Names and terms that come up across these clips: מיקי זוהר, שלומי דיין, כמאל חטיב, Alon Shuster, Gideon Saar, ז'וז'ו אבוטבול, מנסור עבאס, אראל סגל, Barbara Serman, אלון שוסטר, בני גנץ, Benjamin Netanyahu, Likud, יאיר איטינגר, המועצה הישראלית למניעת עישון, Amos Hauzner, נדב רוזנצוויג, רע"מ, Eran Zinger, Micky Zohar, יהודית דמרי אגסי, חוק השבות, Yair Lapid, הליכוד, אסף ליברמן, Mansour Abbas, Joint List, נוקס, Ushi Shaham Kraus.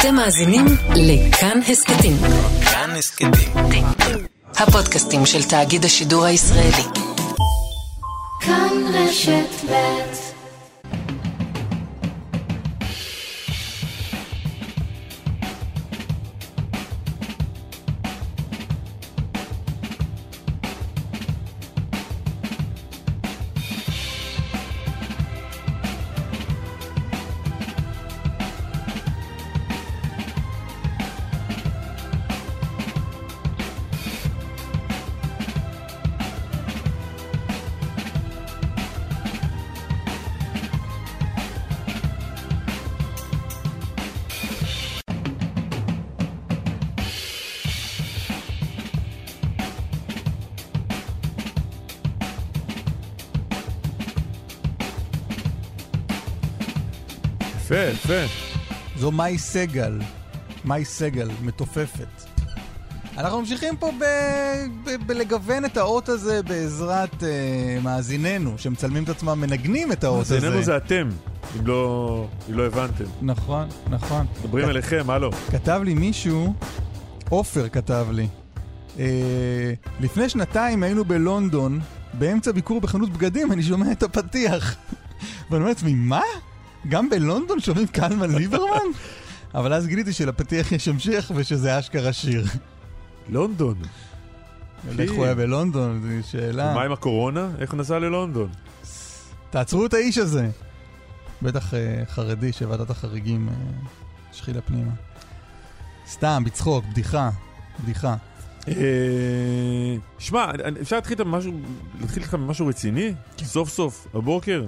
אתם מאזינים לכאן הסקטים. כאן הסקטים. הפודקאסטים של תאגיד השידור הישראלי. כאן רשת ב'. זו מאי סגל, מאי סגל, מתופפת. אנחנו ממשיכים פה בלגוון את האות הזה בעזרת מאזיננו, שמצלמים את עצמם, מנגנים את האות הזה. מאזיננו זה אתם, אם לא הבנתם. נכון, נכון. מדברים אליכם, הלו. כתב לי מישהו, עופר כתב לי, לפני שנתיים היינו בלונדון, באמצע ביקור בחנות בגדים, אני שומע את הפתיח. ואני אומרת, ממה? גם בלונדון שומעים קלמן ליברמן? אבל אז גיליתי שלפתיח יש המשך ושזה אשכרה שיר. לונדון. איך הוא היה בלונדון? זו שאלה. ומה עם הקורונה? איך נסע ללונדון? תעצרו את האיש הזה. בטח חרדי שוועדת החריגים שחילה פנימה. סתם, בצחוק, בדיחה. שמע, אפשר להתחיל לך משהו רציני? סוף סוף, הבוקר?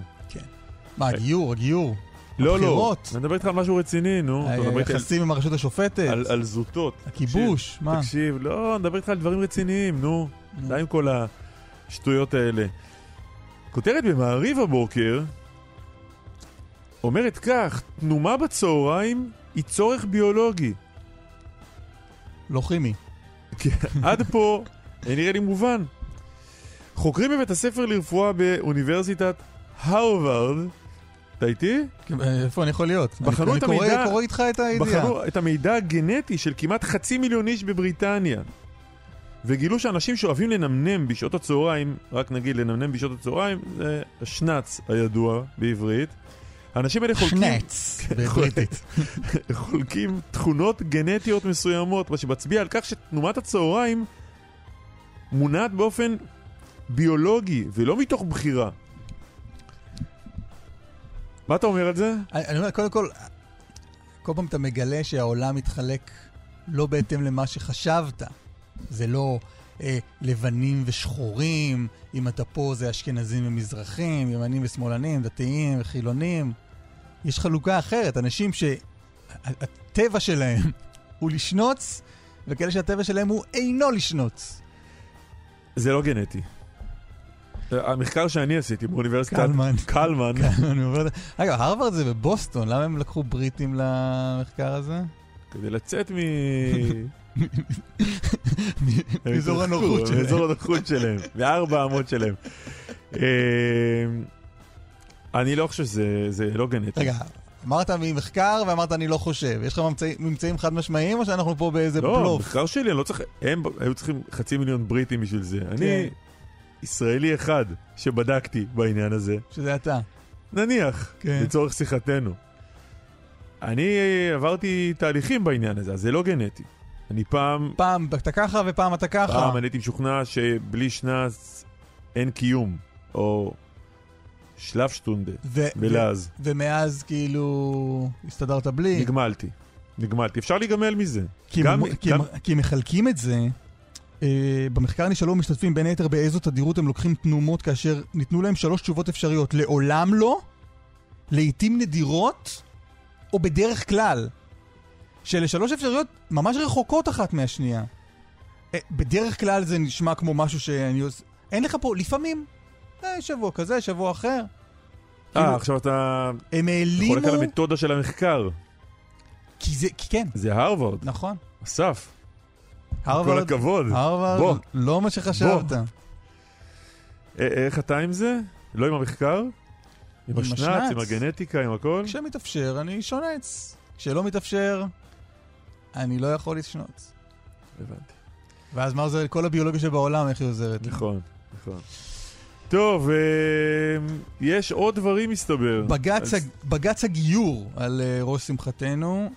מה, הגיור? לא, אני מדבר איתך על משהו רציני, נו. היחסים עם הרשות השופטת. על זוטות. הכיבוש, מה? תקשיב, לא, אני מדבר איתך על דברים רציניים, נו. די עם כל השטויות האלה. כותרת במעריב הבוקר, אומרת כך, תנומה בצהריים היא צורך ביולוגי. לא כימי. עד פה, נראה לי מובן. חוקרים בבית הספר לרפואה באוניברסיטת הרווארד, אתה איתי? איפה אני יכול להיות? אני קורא איתך את הידיעה. בחנו את המידע הגנטי של כמעט 500,000 איש בבריטניה, וגילו שאנשים שאוהבים לנמנם בשעות הצהריים, רק נגיד לנמנם בשעות הצהריים, זה השנץ הידוע בעברית. האנשים האלה חולקים תכונות גנטיות מסוימות, מה שמצביע על כך שתנומת הצהריים מונעת באופן ביולוגי, ולא מתוך בחירה. מה אתה אומר על זה? אני אומר, קודם כל, כל פעם אתה מגלה שהעולם מתחלק לא בהתאם למה שחשבת. זה לא לבנים ושחורים, אם אתה פה זה אשכנזים ומזרחים, ימנים ושמאלנים, דתיים וחילונים. יש חלוקה אחרת, אנשים שהטבע שלהם הוא לשנוץ, וכאלה שהטבע שלהם הוא אינו לשנוץ. זה לא גנטי. המחקר שאני עשיתי באוניברסיטת קלמן. אגב, הרווארד זה בבוסטון, למה הם לקחו בריטים למחקר הזה? כדי לצאת מאזור הנוחות שלהם, מ-400 שלהם. אני לא חושב שזה לא גנטי. רגע, אמרת ממחקר ואמרת אני לא חושב. יש לך ממצאים חד משמעיים או שאנחנו פה באיזה בלוף? לא, המחקר שלי, אני לא צריך, הם היו צריכים 500,000 בריטים בשביל זה. אני ישראלי אחד שבדקתי בעניין הזה. שזה אתה. נניח, לצורך שיחתנו. אני עברתי תהליכים בעניין הזה, אז זה לא גנטי. אני פעם אתה ככה ופעם אתה ככה. פעם אני הייתי משוכנע שבלי שנץ אין קיום, או שלפשטונדה, בלעז. ומאז כאילו הסתדרת בלי? נגמלתי. אפשר להיגמל מזה. כי מחלקים את זה. במחקר נשאלו משתתפים בין היתר באיזו תדירות הם לוקחים תנומות, כאשר ניתנו להם 3 תשובות אפשריות: לעולם לא, לעתים נדירות או בדרך כלל. של 3 אפשריות ממש רחוקות אחת מהשנייה. בדרך כלל זה נשמע כמו משהו אין לך פה לפעמים, שבוע כזה, שבוע אחר. עכשיו אתה חולק על המתודה של המחקר. כי כן. זה הרווארד. נכון. אסף. כל הכבוד. הרווארד, לא מה שחשבת. איך אתה עם זה? לא עם המחקר? עם השנץ, עם הגנטיקה, עם הכל? כשמתאפשר, אני שונץ. כשלא מתאפשר, אני לא יכול לשנות. הבנתי. ואז מה עוזרת? כל הביולוגיה שבעולם, איך היא עוזרת? נכון, נכון. טוב, יש עוד דברים מסתבר. בג"ץ הגיור על ראש שמחתנו,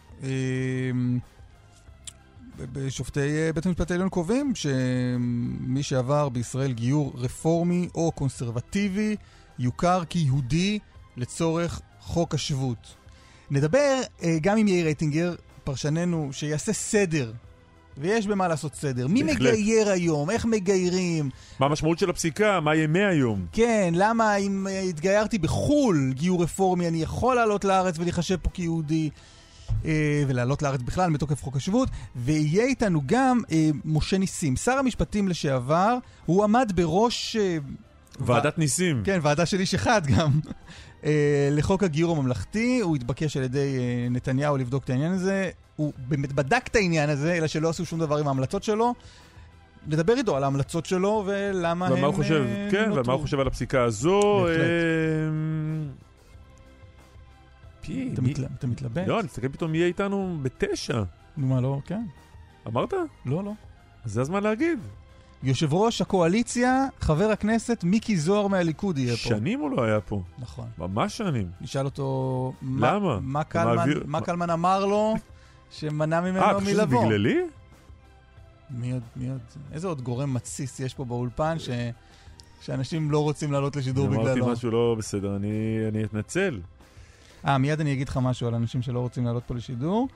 בשופטי בית המשפט העליון קובעים שמי שעבר בישראל גיור רפורמי או קונסרבטיבי יוכר כיהודי לצורך חוק השבות. נדבר גם עם יאיר איטינגר, פרשננו, שיעשה סדר, ויש במה לעשות סדר. מי מגייר היום? איך מגיירים? מה המשמעות של הפסיקה? מה ימי היום? כן, למה אם התגיירתי בחול גיור רפורמי אני יכול לעלות לארץ ולהיחשב פה כיהודי? ולעלות לארץ בכלל מתוקף חוק השבות. ויהיה איתנו גם משה ניסים, שר המשפטים לשעבר. הוא עמד בראש ועדת ניסים, כן, ועדה של איש אחד גם, לחוק הגיור הממלכתי. הוא התבקש על ידי נתניהו לבדוק את העניין הזה. הוא באמת בדק את העניין הזה, אלא שלא עשו שום דבר עם ההמלצות שלו. לדבר איתו על ההמלצות שלו ולמה הם נותרו. כן, ומה הוא חושב על הפסיקה הזו. אתה מתלבט? לא, אני מסתכל פתאום יהיה איתנו ב9. מה, לא? כן. אמרת? לא, לא. אז זה הזמן להגיד. יושב ראש הקואליציה, חבר הכנסת מיקי זוהר מהליכוד יהיה פה. שנים הוא לא היה פה. נכון. ממש שנים. נשאל אותו... למה? מה קלמן אמר לו שמנע ממנו מלבוא. פשוט בגללי? מי עוד? איזה עוד גורם מתסיס יש פה באולפן שאנשים לא רוצים לעלות לשידור בגללו. אמרתי משהו לא בסדר, אני אתנצל. מיד אני אגיד לך משהו על אנשים שלא רוצים לעלות פה לשידור.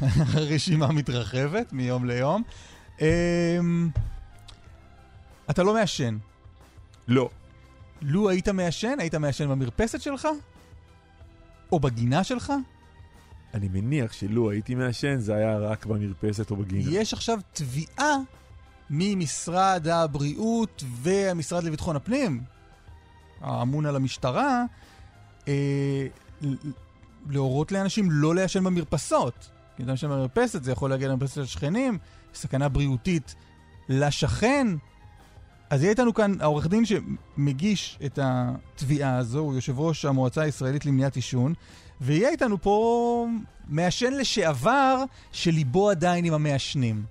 הרשימה מתרחבת מיום ליום. אתה לא מאשן. לא. לו היית מאשן? היית מאשן במרפסת שלך? או בגינה שלך? אני מניח שלו הייתי מאשן, זה היה רק במרפסת או בגינה. יש עכשיו תביעה ממשרד הבריאות והמשרד לביטחון הפנים, האמון על המשטרה, להורות לאנשים לא לאשן במרפסות. כי אתה משן במרפסת, זה יכול להגיע למרפסת של שכנים, סכנה בריאותית לשכן. אז יהיה איתנו כאן העורך דין שמגיש את התביעה הזו, הוא יושב ראש המועצה הישראלית למניעת עישון, ויהיה איתנו פה מעשן לשעבר שליבו עדיין עם המעשנים.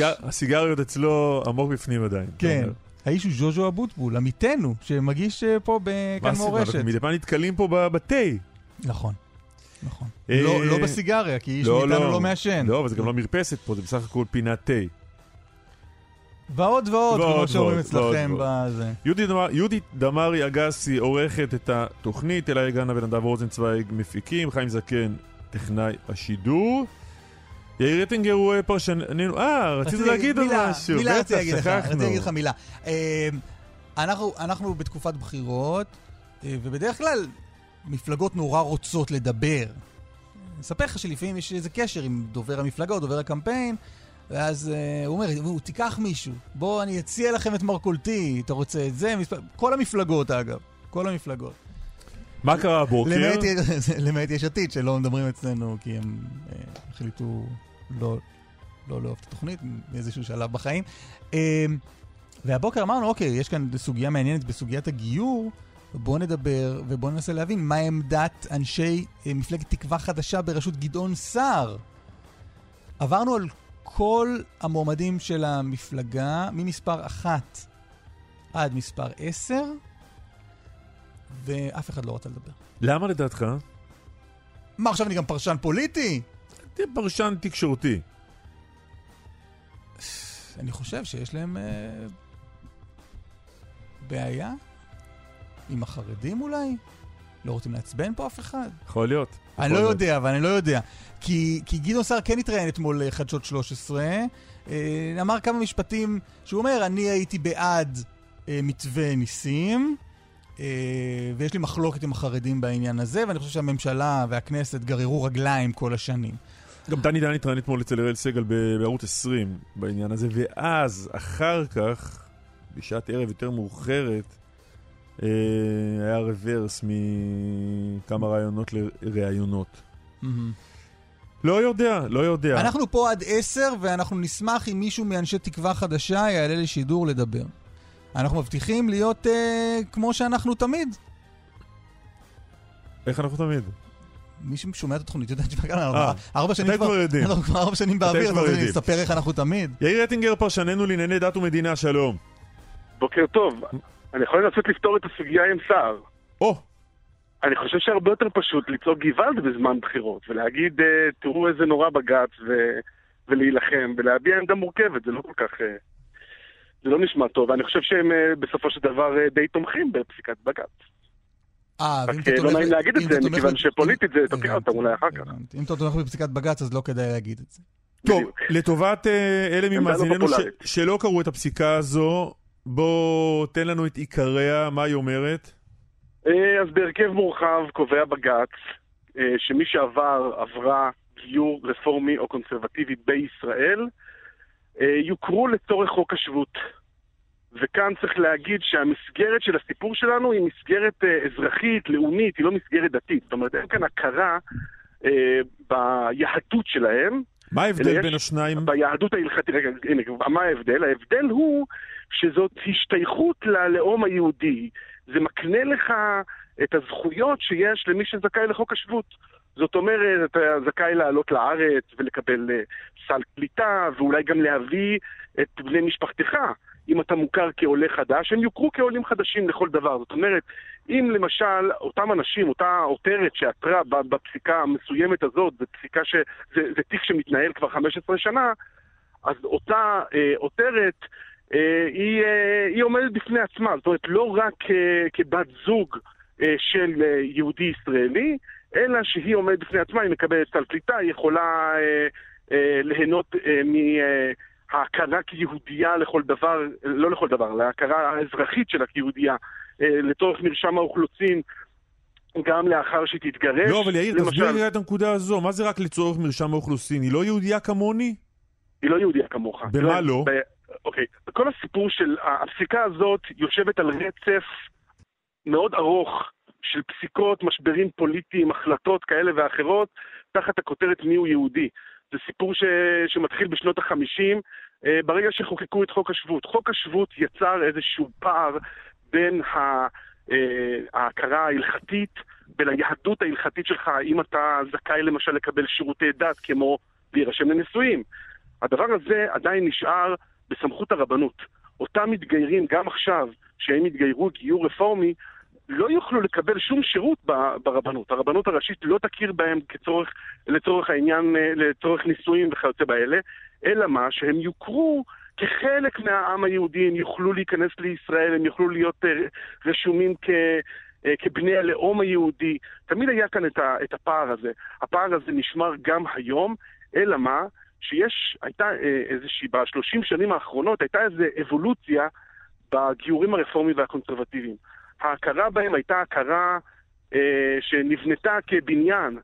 הסיגריות אצלו עמוק בפנים עדיין. כן. האיש הוא ז'וז'ו אבוטבול, עמיתנו, שמגיש פה בכאן מורשת. מדי פעם נתקלים פה בתי. נכון. נכון. לא בסיגריה, כי איש מאיתנו לא מעשן. לא, אבל זה גם לא מרפסת פה, זה בסך הכל פינת תי. ועוד ועוד, כמו שאומרים אצלכם בזה. יהודית דמרי אגסי עורכת את התוכנית, אלה יגנה ונדב רוזנצוויג מפיקים, חיים זקן טכנאי השידור. יאיר איטינגר הוא פרשן... רציתי להגיד על משהו. מילה רציתי להגיד לך מילה. אנחנו בתקופת בחירות, ובדרך כלל מפלגות נורא רוצות לדבר. נספר לך שלפעמים יש איזה קשר עם דובר המפלגה או דובר הקמפיין, ואז הוא אומר, תיקח מישהו, בוא אני אציע לכם את מרקולתי, אתה רוצה את זה? כל המפלגות אגב, כל המפלגות. מה קרה הבוקר? למעט יש עתיד שלא מדברים אצלנו כי הם החליטו לא לאהוב את התוכנית מאיזשהו שלב בחיים. והבוקר אמרנו, אוקיי, יש כאן סוגיה מעניינת בסוגיית הגיור, בוא נדבר ובוא ננסה להבין מה עמדת אנשי מפלגת תקווה חדשה בראשות גדעון סער. עברנו על כל המועמדים של המפלגה ממספר 1 עד מספר 10, ואף אחד לא רוצה לדבר. למה לדעתך? מה, עכשיו אני גם פרשן פוליטי? אתה פרשן תקשורתי. אני חושב שיש להם בעיה עם החרדים אולי? לא רוצים לעצבן פה אף אחד? יכול להיות. אני לא יודע, אבל אני לא יודע. כי גדעון סער כן התראיין אתמול חדשות 13, אמר כמה משפטים שהוא אומר, אני הייתי בעד מתווה ניסים, ויש לי מחלוקת עם החרדים בעניין הזה, ואני חושב שהממשלה והכנסת גררו רגליים כל השנים. גם דני התראיין אתמול אצל אראל סגל בערוץ 20 בעניין הזה, ואז אחר כך, בשעת ערב יותר מאוחרת, היה רוורס מכמה רעיונות לרעיונות. לא יודע. אנחנו פה עד 10, ואנחנו נשמח אם מישהו מאנשי תקווה חדשה יעלה לשידור לדבר. אנחנו מבטיחים להיות כמו שאנחנו תמיד. איך אנחנו תמיד? מי ששומע את התוכנית יודעת שפגן, אנחנו כבר 4 שנים באוויר, אז אני אספר איך אנחנו תמיד. יאיר אטינגר פרשננו לענייני דת ומדינה, שלום. בוקר טוב, אני יכול לנסות לפתור את הסוגיה עם סער. אני חושב שהרבה יותר פשוט ליצור גיוולד בזמן בחירות, ולהגיד, תראו איזה נורא בגץ, ולהילחם, ולהביע עמדה מורכבת, זה לא כל כך... זה לא נשמע טוב, ואני חושב שהם בסופו של דבר די תומכים בפסיקת בגץ. לא נעים להגיד את זה, מכיוון שפוליטית זה תוקע אותם אולי אחר כך. אם אתה תומך בפסיקת בגץ, אז לא כדאי להגיד את זה. טוב, לטובת אלה ממאזיננו שלא קראו את הפסיקה הזו, בוא תן לנו את עיקריה, מה היא אומרת? אז בהרכב מורחב קובע בגץ שמי עברה גיור רפורמי או קונסרבטיבי בישראל, יוכרו לצורך חוק השבות. וכאן צריך להגיד שהמסגרת של הסיפור שלנו היא מסגרת אזרחית, לאומית, היא לא מסגרת דתית. זאת אומרת, אין כאן הכרה ביהדות שלהם. מה ההבדל בין השניים? ביהדות ההלכתית, רגע, הנה, מה ההבדל? ההבדל הוא שזאת השתייכות ללאום היהודי. זה מקנה לך את הזכויות שיש למי שזכאי לחוק השבות. זאת אומרת, אתה זכאי לעלות לארץ ולקבל סל קליטה, ואולי גם להביא את בני משפחתך. אם אתה מוכר כעולה חדש, הם יוכרו כעולים חדשים לכל דבר. זאת אומרת, אם למשל אותם אנשים, אותה עותרת שעתרה בפסיקה המסוימת הזאת, זה פסיקה זה תיק שמתנהל כבר 15 שנה, אז אותה עותרת, היא עומדת בפני עצמה. זאת אומרת, לא רק כבת זוג של יהודי ישראלי, אלא שהיא עומדת בפני עצמה, היא מקבלת סל קליטה, היא יכולה ליהנות מההכרה כיהודייה לכל דבר, לא לכל דבר, להכרה האזרחית שלה כיהודייה, לצורך מרשם האוכלוסין, גם לאחר שהיא תתגרש. לא, אבל יאיר, תסביר לי את הנקודה הזו, מה זה רק לצורך מרשם האוכלוסין? היא לא יהודייה כמוני? היא לא יהודייה כמוך. במה לא? אוקיי, כל הסיפור של הפסיקה הזאת יושבת על רצף מאוד ארוך, של פסיקות, משברים פוליטיים, החלטות כאלה ואחרות, תחת הכותרת מיהו יהודי. זה סיפור שמתחיל בשנות ה-50, ברגע שחוקקו את חוק השבות. חוק השבות יצר איזשהו פער בין ההכרה ההלכתית, בין היהדות ההלכתית שלך, אם אתה זכאי למשל לקבל שירותי דת, כמו להירשם לנישואים. הדבר הזה עדיין נשאר בסמכות הרבנות. אותם מתגיירים גם עכשיו, שהם התגיירו גיור רפורמי, לא יוכלו לקבל שום שירות ברבנות. הרבנות הראשית לא תכיר בהם לצורך העניין, לצורך נישואים וכיוצא באלה, אלא מה שהם יוכרו כחלק מהעם היהודי, הם יוכלו להיכנס לישראל, הם יוכלו להיות רשומים כבני הלאום היהודי. תמיד היה כאן את הפער הזה. הפער הזה נשמר גם היום, אלא מה שהייתה איזושהי, ב-30 שנים האחרונות, הייתה איזו אבולוציה בגיורים הרפורמיים והקונסרבטיביים. ההכרה בהם הייתה הכרה שנבנתה כבניין,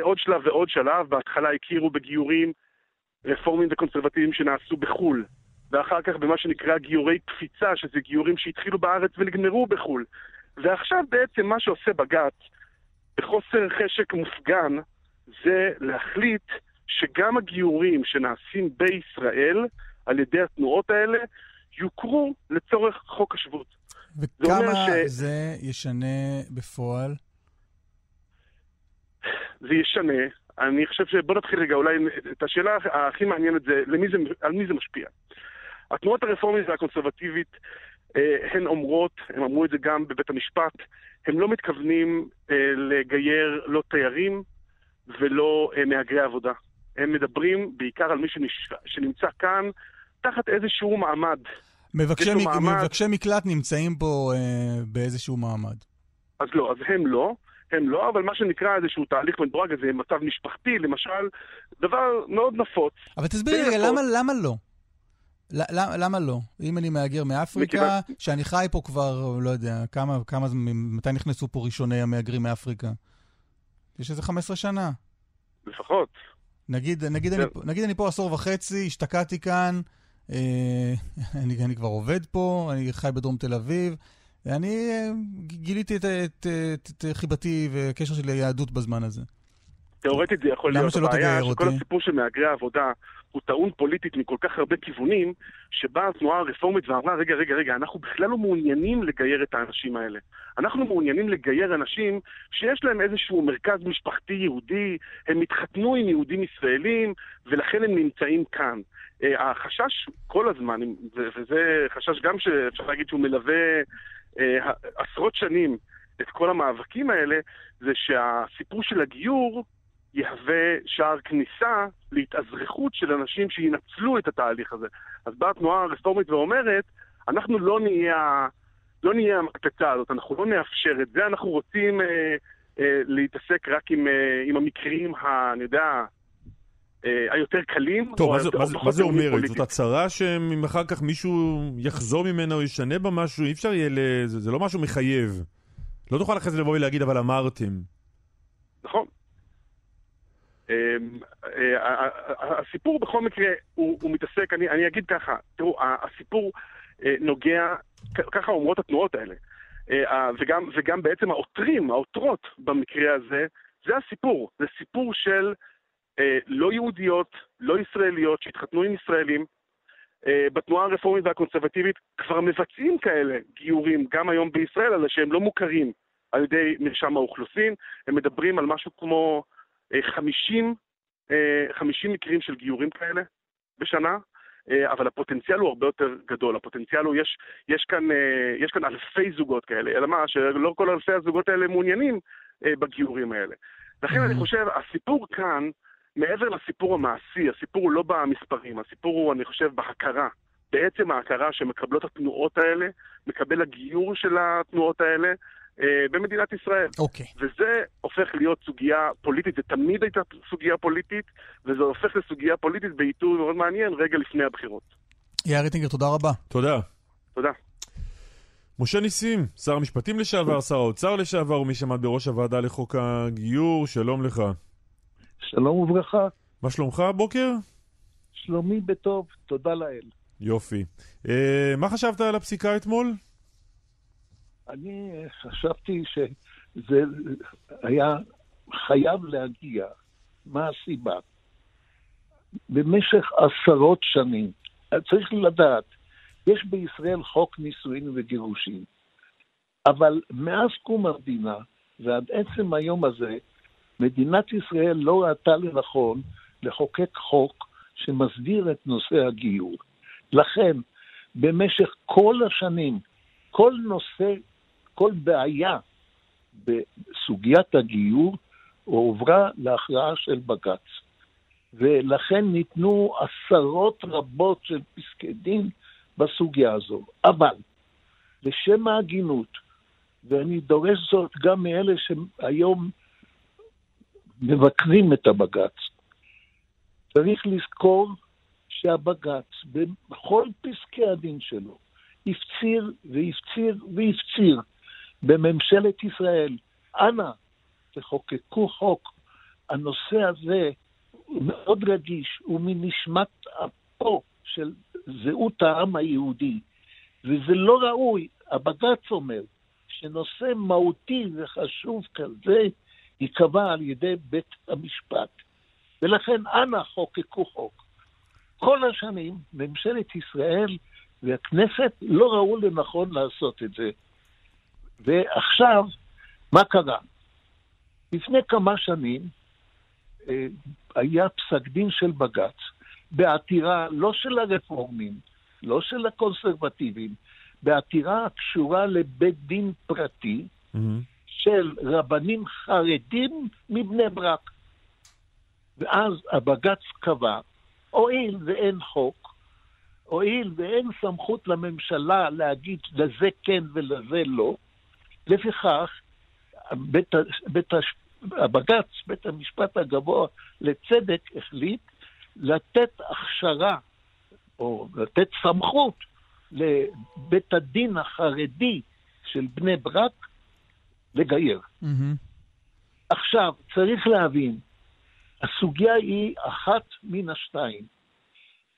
עוד שלב ועוד שלב. בהתחלה הכירו בגיורים רפורמים וקונסרבטיביים שנעשו בחול, ואחר כך במה שנקרא גיורי קפיצה, שזה גיורים שהתחילו בארץ ונגמרו בחול. ועכשיו בעצם מה שעושה בג"ץ, בחוסר חשק מופגן, זה להחליט שגם הגיורים שנעשים בישראל על ידי התנועות האלה, יוכרו לצורך חוק השבות. וכמה זה ישנה בפועל? זה ישנה. אני חושב בוא נתחיל רגע, אולי את השאלה הכי מעניינת זה, על מי זה משפיע. התנועות הרפורמית והקונסרבטיבית, הן אומרות, הם אמרו את זה גם בבית המשפט, הם לא מתכוונים לגייר לא תיירים ולא מהגרי עבודה. הם מדברים בעיקר על מי שנמצא כאן, תחת איזשהו מעמד. מבקשי מקלט נמצאים פה באיזשהו מעמד. אז לא, אז הם לא, אבל מה שנקרא איזשהו תהליך מדורג, איזה מצב משפחתי, למשל, דבר מאוד נפוץ. אבל תסבירי רגע, למה לא? למה לא? אם אני מהגר מאפריקה, שאני חי פה כבר, לא יודע, מתי נכנסו פה ראשוני המהגרים מאפריקה? יש איזה 15 שנה. לפחות. נגיד אני פה 10.5 שנים, השתקעתי כאן, אני כבר עובד פה, אני חי בדרום תל אביב, ואני גיליתי את חיבתי וקשר שלי ליהדות בזמן הזה. תיאורטית זה יכול להיות הבעיה שכל הסיפור של מהגרי העבודה הוא טעון פוליטית מכל כך הרבה כיוונים, שבה התנועה הרפורמית ואמרה, רגע, אנחנו בכלל לא מעוניינים לגייר את האנשים האלה. אנחנו מעוניינים לגייר אנשים שיש להם איזשהו מרכז משפחתי יהודי, הם מתחתנו עם יהודים ישראלים, ולכן הם נמצאים כאן. החשש כל הזמן, וזה חשש גם שאפשר להגיד שהוא מלווה עשרות שנים את כל המאבקים האלה, זה שהסיפור של הגיור יהווה שער כניסה להתאזרחות של אנשים שינצלו את התהליך הזה. אז באה התנועה הרפורמית ואומרת, אנחנו לא נהיה המקטצה הזאת, אנחנו לא נאפשר את זה, אנחנו רוצים להתעסק רק עם המקרים, אני יודע, היותר קלים. טוב, מה זה אומרת? זאת הצהרה שאחר כך מישהו יחזור ממנה או ישנה בה משהו, אי אפשר יהיה, זה לא משהו מחייב. לא תוכל אחרי זה לבוא ולהגיד, אבל אמרתם. נכון. הסיפור בכל מקרה הוא מתעסק, אני אגיד ככה, תראו, הסיפור נוגע, ככה אומרות התנועות האלה, וגם בעצם האותרות במקרה הזה, זה הסיפור, זה סיפור של לא יהודיות, לא ישראליות, שהתחתנו עם ישראלים, בתנועה הרפורמית והקונסרבטיבית כבר מבצעים כאלה גיורים גם היום בישראל, אלא שהם לא מוכרים על ידי מרשם האוכלוסין, הם מדברים על משהו כמו 50 מקרים של גיורים כאלה בשנה, אבל הפוטנציאל הוא הרבה יותר גדול. הפוטנציאל הוא, יש כאן אלפי זוגות כאלה, אלא מה, שלא כל אלפי הזוגות האלה מעוניינים בגיורים האלה. לכן אני חושב, הסיפור כאן, מעבר לסיפור המעשי, הסיפור הוא לא במספרים, הסיפור הוא, אני חושב, בהכרה. בעצם ההכרה שמקבלות התנועות האלה, מקבל הגיור של התנועות האלה, במדינת ישראל. Okay. וזה הופך להיות סוגיה פוליטית, זה תמיד הייתה סוגיה פוליטית, וזה הופך לסוגיה פוליטית בעיתוי מאוד מעניין, רגע לפני הבחירות. יאיר איטינגר, תודה רבה. תודה. משה ניסים, שר המשפטים לשעבר, שר האוצר לשעבר, ומי שעמד בראש הוועדה לחוק הגיור, שלום לך. שלום וברכה. מה שלומך הבוקר? שלומי בטוב, תודה לאל. יופי. מה חשבת על הפסיקה אתמול? אני חשבתי שזה היה חייב להגיע. מה הסיבה? במשך עשרות שנים, צריך לדעת, יש בישראל חוק נישואין וגירושין, אבל מאז קום המדינה ועד עצם היום הזה, מדינת ישראל לא ראתה לנכון לחוקק חוק שמסדיר את נושא הגיור. לכן, במשך כל השנים, כל נושא, כל בעיה בסוגיית הגיור הועברה להכרעה של בג"ץ, ולכן ניתנו עשרות רבות של פסקי דין בסוגיה הזו. אבל לשם ההגינות, ואני דורש זאת גם מאלה שהיום מבקרים את הבג"ץ, צריך לזכור שהבג"ץ בכל פסקי הדין שלו הפציר והפציר והפציר בממשלת ישראל, אנא, תחוקקו חוק. הנושא הזה מאוד רגיש, הוא מנשמת אפו של זהות העם היהודי, וזה לא ראוי, הבג"ץ אומר, שנושא מהותי וחשוב כזה ייקבע על ידי בית המשפט, ולכן אנא, חוקקו חוק. כל השנים ממשלת ישראל והכנסת לא ראו לנכון לעשות את זה. ועכשיו, מה קרה? לפני כמה שנים היה פסק דין של בג"ץ, בעתירה לא של הרפורמים, לא של הקונסרבטיבים, בעתירה הקשורה לבית דין פרטי, של רבנים חרדים מבני ברק. ואז הבג"ץ קבע, הואיל ואין חוק, הואיל ואין סמכות לממשלה להגיד לזה כן ולזה לא, לפיכך הבג"ץ, בית המשפט הגבוה לצדק, החליט לתת הכשרה או לתת סמכות לבית הדין החרדי של בני ברק לגייר. עכשיו צריך להבין, הסוגיה היא אחת מן השתיים,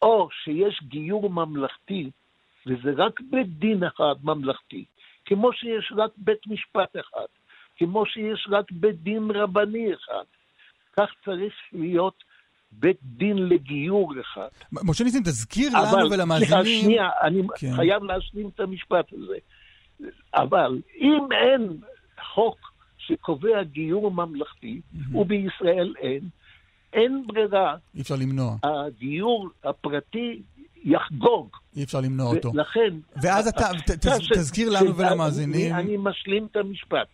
או שיש גיור ממלכתי, וזה רק בית דין אחד ממלכתי, כמו שיש רק בית משפט אחד, כמו שיש רק בית דין רבני אחד, כך צריך להיות בית דין לגיור אחד. משה ניסים, תזכיר לנו ולמאזינים. שנייה, אני חייב להשלים את המשפט הזה. אבל אם אין חוק שקובע גיור ממלכתי, ובישראל אין ברירה. אי אפשר למנוע. הגיור הפרטי יחגוג. אי אפשר למנוע אותו. ולכן... ואז אתה תזכיר לנו ולמאזינים. אני משלים את המשפט.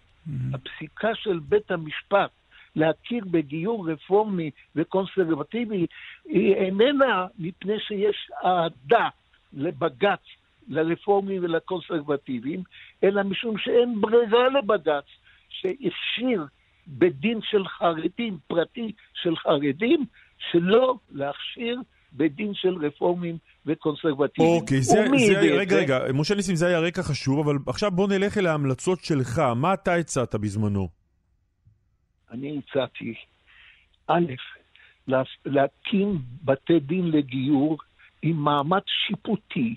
הפסיקה של בית המשפט להכיר בגיור רפורמי וקונסרבטיבי היא איננה מפני שיש אהדה לבגץ, לרפורמים ולקונסרבטיבים, אלא משום שאין ברירה לבגץ שאפשיר בדין של חרדים, פרטי של חרדים, שלא להכשיר בדין של רפורמים וקונסרבטיבים. אוקיי, רגע, משה ניסים, זה היה רקע חשוב, אבל עכשיו בוא נלך אל ההמלצות שלך. מה אתה הצעת בזמנו? אני הצעתי, א', להקים בתי דין לגיור עם מעמד שיפוטי,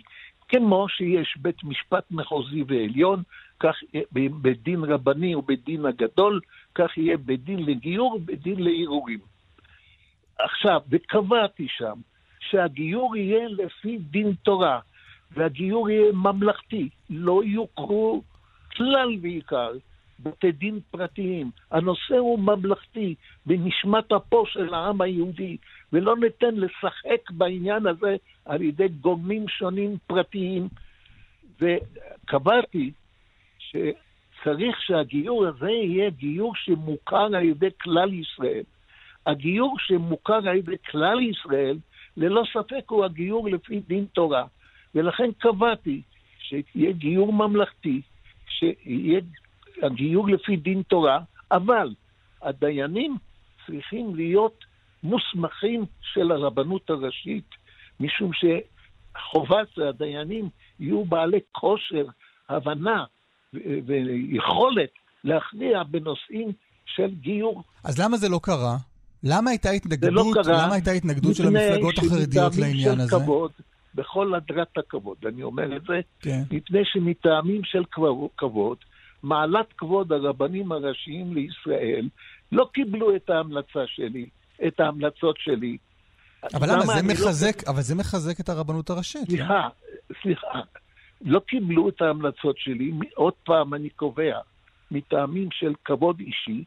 כמו שיש בית משפט מחוזי ועליון, כך בדין רבני ובדין הגדול, כך יהיה בדין לגיור ובדין לעירורים. עכשיו, וקבעתי שם שהגיור יהיה לפי דין תורה, והגיור יהיה ממלכתי, לא יוכרו כלל ועיקר בתי דין פרטיים. הנושא הוא ממלכתי בנשמת אפו של העם היהודי, ולא ניתן לשחק בעניין הזה על ידי גורמים שונים פרטיים. וקבעתי שצריך שהגיור הזה יהיה גיור שמוכר על ידי כלל ישראל. הגיור שמוכר על ידי כלל ישראל ללא ספק הוא הגיור לפי דין תורה, ולכן קבעתי שיהיה גיור ממלכתי, שיהיה הגיור לפי דין תורה, אבל הדיינים צריכים להיות מוסמכים של הרבנות הראשית, משום שחובת הדיינים יהיו בעלי כושר, הבנה ויכולת להכריע בנושאים של גיור. אז למה זה לא קרה? למה הייתה התנגדות, של המפלגות החרדיות לעניין הזה? כבוד, בכל הדרת הכבוד, אני אומר את זה, כן. מפני שמטעמים של כבוד, מעלת כבוד הרבנים הראשיים לישראל לא קיבלו את ההמלצות שלי. אבל למה זה מחזק, לא... אבל זה מחזק את הרבנות הראשית. סליחה. לא קיבלו את ההמלצות שלי, עוד פעם אני קובע, מטעמים של כבוד אישי,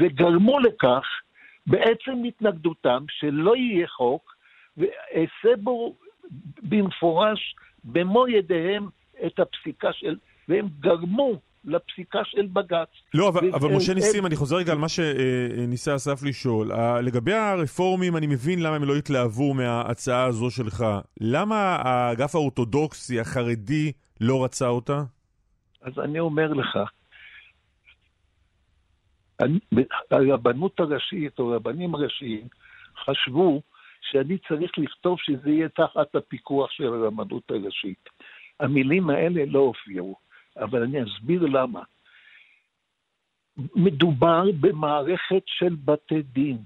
וגרמו לכך בעצם התנגדותם שלא יהיה חוק, והסבו במפורש במו ידיהם את הפסיקה של... והם גרמו לפסיקה של בג"ץ. לא, אבל משה ניסים, אני חוזר רגע על מה שניסה אסף לשאול. לגבי הרפורמים, אני מבין למה הם לא התלהבו מההצעה הזו שלך. למה האגף האורתודוקסי, החרדי, לא רצה אותה? אז אני אומר לך, הרבנות הראשית או רבנים ראשיים חשבו שאני צריך לכתוב שזה יהיה תחת הפיקוח של הרבנות הראשית. המילים האלה לא הופיעו, אבל אני אסביר למה. מדובר במערכת של בתי דין.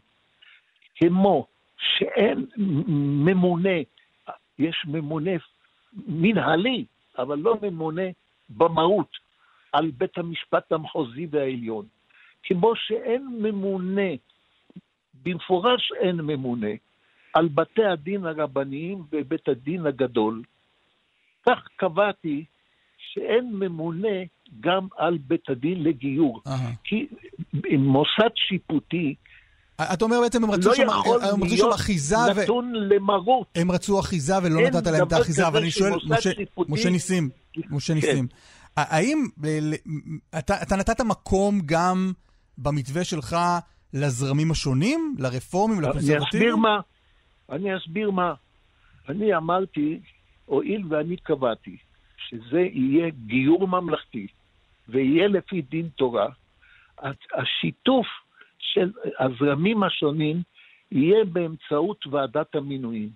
כמו שאין ממונה, יש ממונה מנהלי, אבל לא ממונה במהות, על בית המשפט המחוזי והעליון. כמו שאין ממונה, במפורש אין ממונה, על בתי הדין הרבניים ובית הדין הגדול. כך קבעתי שאין ממונה גם על בית הדין לגיור. כי מוסד שיפוטי... אתה אומר בעצם הם רצו שם אחיזה... נתון למרות. הם רצו אחיזה ולא נתת להם את האחיזה, אבל אני שואל, משה ניסים, האם אתה נתת מקום גם במתווה שלך לזרמים השונים, לרפורמים, לקונסרבטיבים? אני אסביר מה. אני אמרתי, הואיל ואני קבעתי, שזה יהיה גיור ממלכתי, ויהיה לפי דין תורה, השיתוף של הזרמים השונים יהיה באמצעות ועדת המינויים.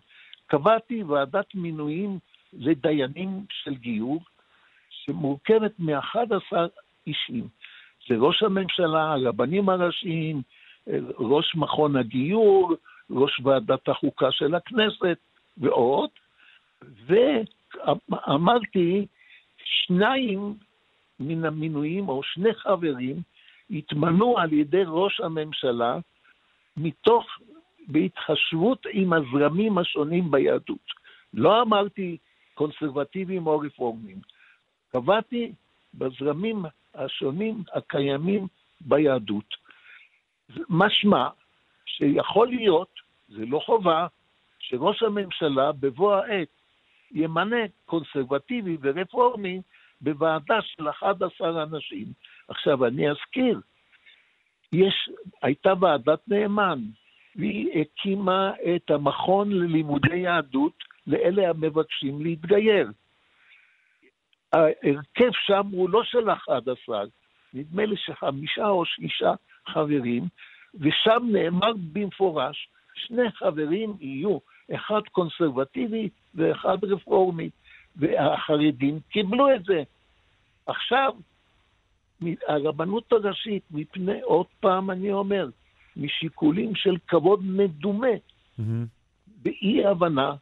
קבעתי ועדת מינויים לדיינים של גיור, שמורכבת מ-11 אישים. זה ראש הממשלה, הרבנים הראשיים, ראש מכון הגיור, ראש ועדת החוקה של הכנסת, ועוד. ואמרתי, שניים מן המינויים, או שני חברים, התמנו על ידי ראש הממשלה מתוך בהתחשבות עם הזרמים השונים ביהדות. לא אמרתי קונסרבטיבים או רפורמים. קבעתי בזרמים השונים הקיימים ביהדות. משמע שיכול להיות, זה לא חובה, שראש הממשלה בבוא העת ימנה קונסרבטיבי ורפורמי בוועדה של 11 אנשים. עכשיו אני אזכיר, הייתה ועדת נאמן, והיא הקימה את המכון ללימודי יהדות לאלה המבקשים להתגייר. ההרכב שם הוא לא של 11, נדמה לי ש5 או 6 חברים, ושם נאמר במפורש, 2 חברים יהיו, אחד קונסרבטיבי ואחד רפורמי, והחרדים קיבלו את זה. עכשיו, הרבנות הראשית, מפני, עוד פעם אני אומר, משיקולים של כבוד מדומה, באי הבנה,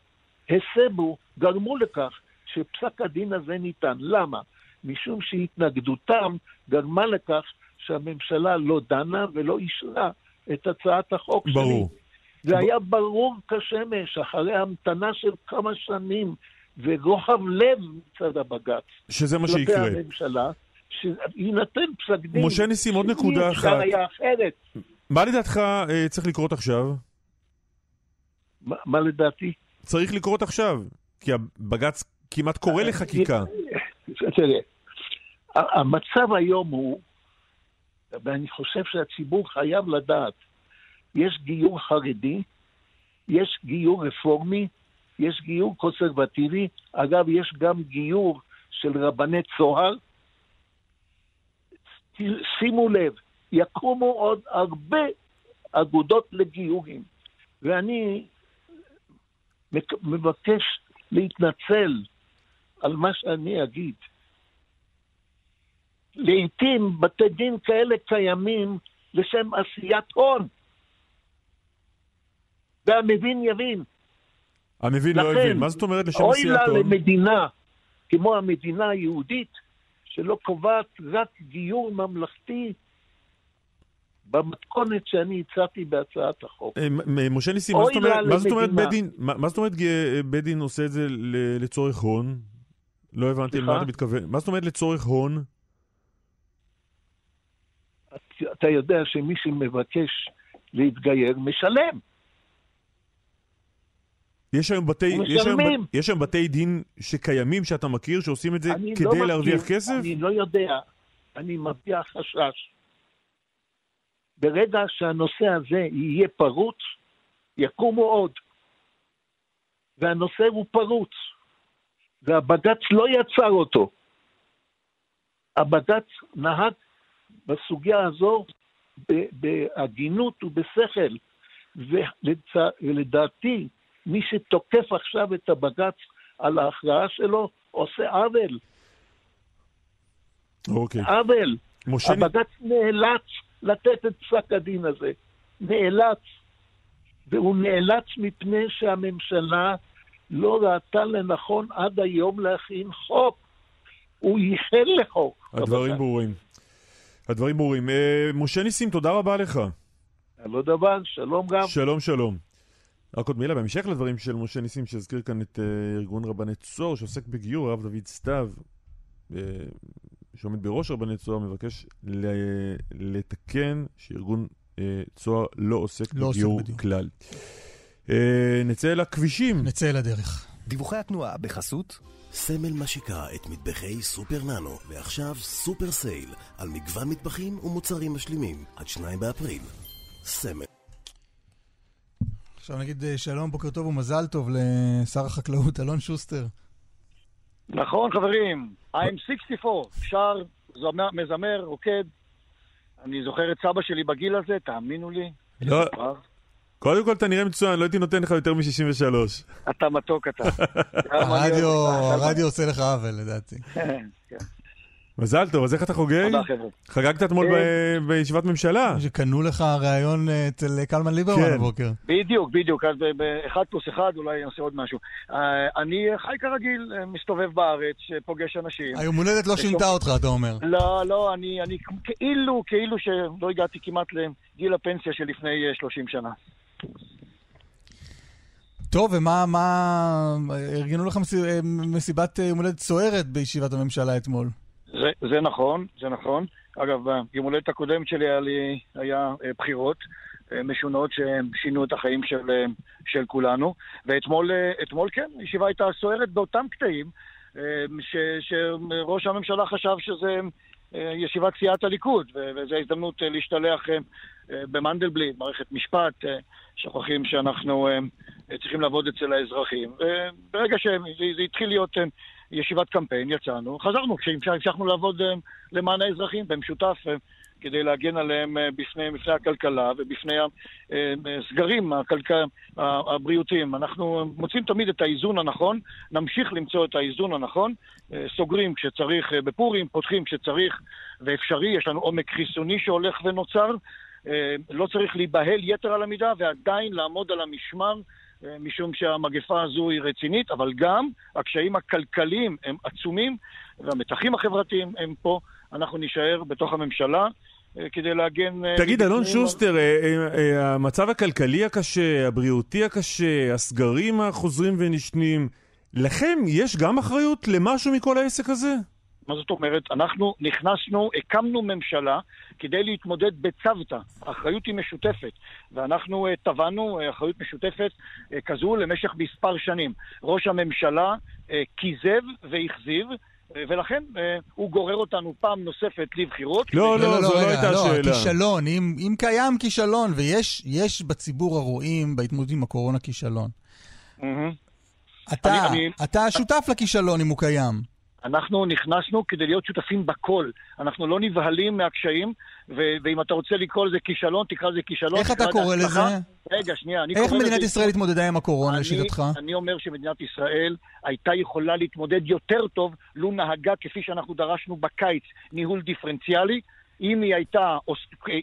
הסבו, גרמו לכך שפסק הדין הזה ניתן. למה? משום שהתנגדותם גרמה לכך שהממשלה לא דנה ולא אישרה את הצעת החוק ברור. שלי. זה היה ברור כשמש, אחרי המתנה של כמה שנים, ורוחב לב מצד הבג"ץ. שזה מה שיקרה. הממשלה, שיינתן פסק דין. משה ניסים, עוד נקודה אחת. מה לדעתך צריך לקרות עכשיו? מה לדעתי? צריך לקרות עכשיו, כי הבג"ץ כמעט קורא לחקיקה. תראה, המצב היום הוא, ואני חושב שהציבור חייב לדעת, יש גיור חרדי, יש גיור רפורמי, יש גיור קונסרבטיבי, אגב, יש גם גיור של רבני צוהר. שימו לב, יקומו עוד הרבה אגודות לגיורים, ואני מבקש להתנצל על מה שאני אגיד. לעתים בתי דין כאלה קיימים לשם עשיית הון. והמבין יבין. המבין לא יבין. מה זאת אומרת לשם עשיית הון? אוי לה למדינה, כמו המדינה היהודית, שלא קובעת רק גיור ממלכתי, במתכונת שאני הצעתי בהצעת החוק. משה ניסים, מה זאת אומרת בדין? מה זאת אומרת בדין עושה את זה לצורך הון? לא הבנתי למה אתה מתכוון. מה זאת אומרת לצורך הון? אתה יודע שמי שמבקש להתגייר משלם. יש היום בתי דין שקיימים שאתה מכיר שעושים את זה כדי להרוויח כסף? אני לא יודע. אני מביע חשש. ברגע שהנושא הזה יהיה פרוץ, יקומו עוד. והנושא הוא פרוץ. והבג"ץ לא יצר אותו. הבג"ץ נהג בסוגיה הזו בהגינות ובשכל. ולדעתי, מי שתוקף עכשיו את הבג"ץ על ההכרעה שלו, עושה עוול. אוקיי. עוול. הבג"ץ נאלץ לתת את פסק הדין הזה. נאלץ. והוא נאלץ מפני שהממשלה לא ראתה לנכון עד היום להכין חוק. הוא ייחל לחוק. הדברים ברורים. הדברים ברורים. משה ניסים, תודה רבה לך. לא דבר, שלום גם. שלום, שלום. רק עוד מילה, בהמשך לדברים של משה ניסים, שהזכיר כאן את ארגון רבני צור, שעוסק בגיור, הרב דוד סתיו, שעומד בראש רבני צוהר, מבקש לתקן שארגון צוהר לא עוסק בגיור כלל. נצא אל הכבישים. נצא אל הדרך. דיווחי התנועה בחסות. סמל משיקה את מטבחי סופר ננו, ועכשיו סופר סייל, על מגוון מטבחים ומוצרים משלימים, עד 2 באפריל. סמל. עכשיו נגיד שלום, בוקר טוב ומזל טוב לשר החקלאות, אלון שוסטר. נכון חברים, I'm 64, שר, מזמר, רוקד, אני זוכר את סבא שלי בגיל הזה, תאמינו לי. לא, קודם כל אתה נראה מצוין, לא הייתי נותן לך יותר מ-63. אתה מתוק אתה. הרדיו עושה לך עוול לדעתי. מזל טוב, אז איך אתה חוגג? תודה, חבר'ה. חגגת אתמול בישיבת ממשלה. שקנו לך ראיון אצל קלמן ליברמן הבוקר. בדיוק, בדיוק. אז באחד פלוס אחד אולי נעשה עוד משהו. אני חי כרגיל, מסתובב בארץ, פוגש אנשים. היום הולדת לא שינתה אותך, אתה אומר. לא, לא, אני כאילו שלא הגעתי כמעט לגיל הפנסיה של לפני 30 שנה. טוב, ומה, ארגנו לך מסיבת יום הולדת סוערת בישיבת הממשלה אתמול. זה נכון, זה נכון. אגב, יום הולדת הקודמת שלי היה בחירות משונות ששינו את החיים של כולנו. ואתמול כן, הישיבה הייתה סוערת באותם קטעים שראש הממשלה חשב שזה ישיבת סיעת הליכוד, וזו הזדמנות להשתלח במנדלבליט, מערכת משפט, שוכחים שאנחנו צריכים לעבוד אצל האזרחים. ברגע שזה התחיל להיות ישיבת קמפיין, יצאנו, חזרנו, כשהמשכנו לעבוד למען האזרחים במשותף, כדי להגן עליהם בפני הכלכלה ובפני הסגרים הבריאותיים. אנחנו מוצאים תמיד את האיזון הנכון, נמשיך למצוא את האיזון הנכון, סוגרים כשצריך בפורים, פותחים כשצריך ואפשרי, יש לנו עומק חיסוני שהולך ונוצר, לא צריך להיבהל יתר על המידה ועדיין לעמוד על המשמר, משום שהמגפה הזו היא רצינית, אבל גם הקשיים הכלכליים הם עצומים, והמתחים החברתיים הם פה, אנחנו נשאר בתוך הממשלה כדי להגן... תגיד, אלון שוסטר, המצב הכלכלי הקשה, הבריאותי הקשה, הסגרים החוזרים ונשנים, לכם יש גם אחריות למשהו מכל העסק הזה? מה זאת אומרת? אנחנו נכנסנו, הקמנו ממשלה כדי להתמודד בצוותא. האחריות היא משותפת, ואנחנו טבענו אחריות משותפת כזו למשך מספר שנים. ראש הממשלה כיזב והכזיב, ולכן הוא גורר אותנו פעם נוספת לבחירות. לא, לא, זו לא הייתה שאלה. כישלון, אם קיים כישלון, ויש בציבור הרואים בהתמודדות עם הקורונה כישלון. אתה שותף לכישלון אם הוא קיים. אנחנו נכנסנו כדי להיות שותפים בכל. אנחנו לא נבהלים מהקשיים, ואם אתה רוצה לקרוא לזה כישלון, תקרא לזה כישלון. איך אתה קורא לזה? רגע, שנייה. איך מדינת ישראל התמודדה עם הקורונה, לשיטתך? אני אומר שמדינת ישראל הייתה יכולה להתמודד יותר טוב, לא נהגה כפי שאנחנו דרשנו בקיץ, ניהול דיפרנציאלי. אם היא הייתה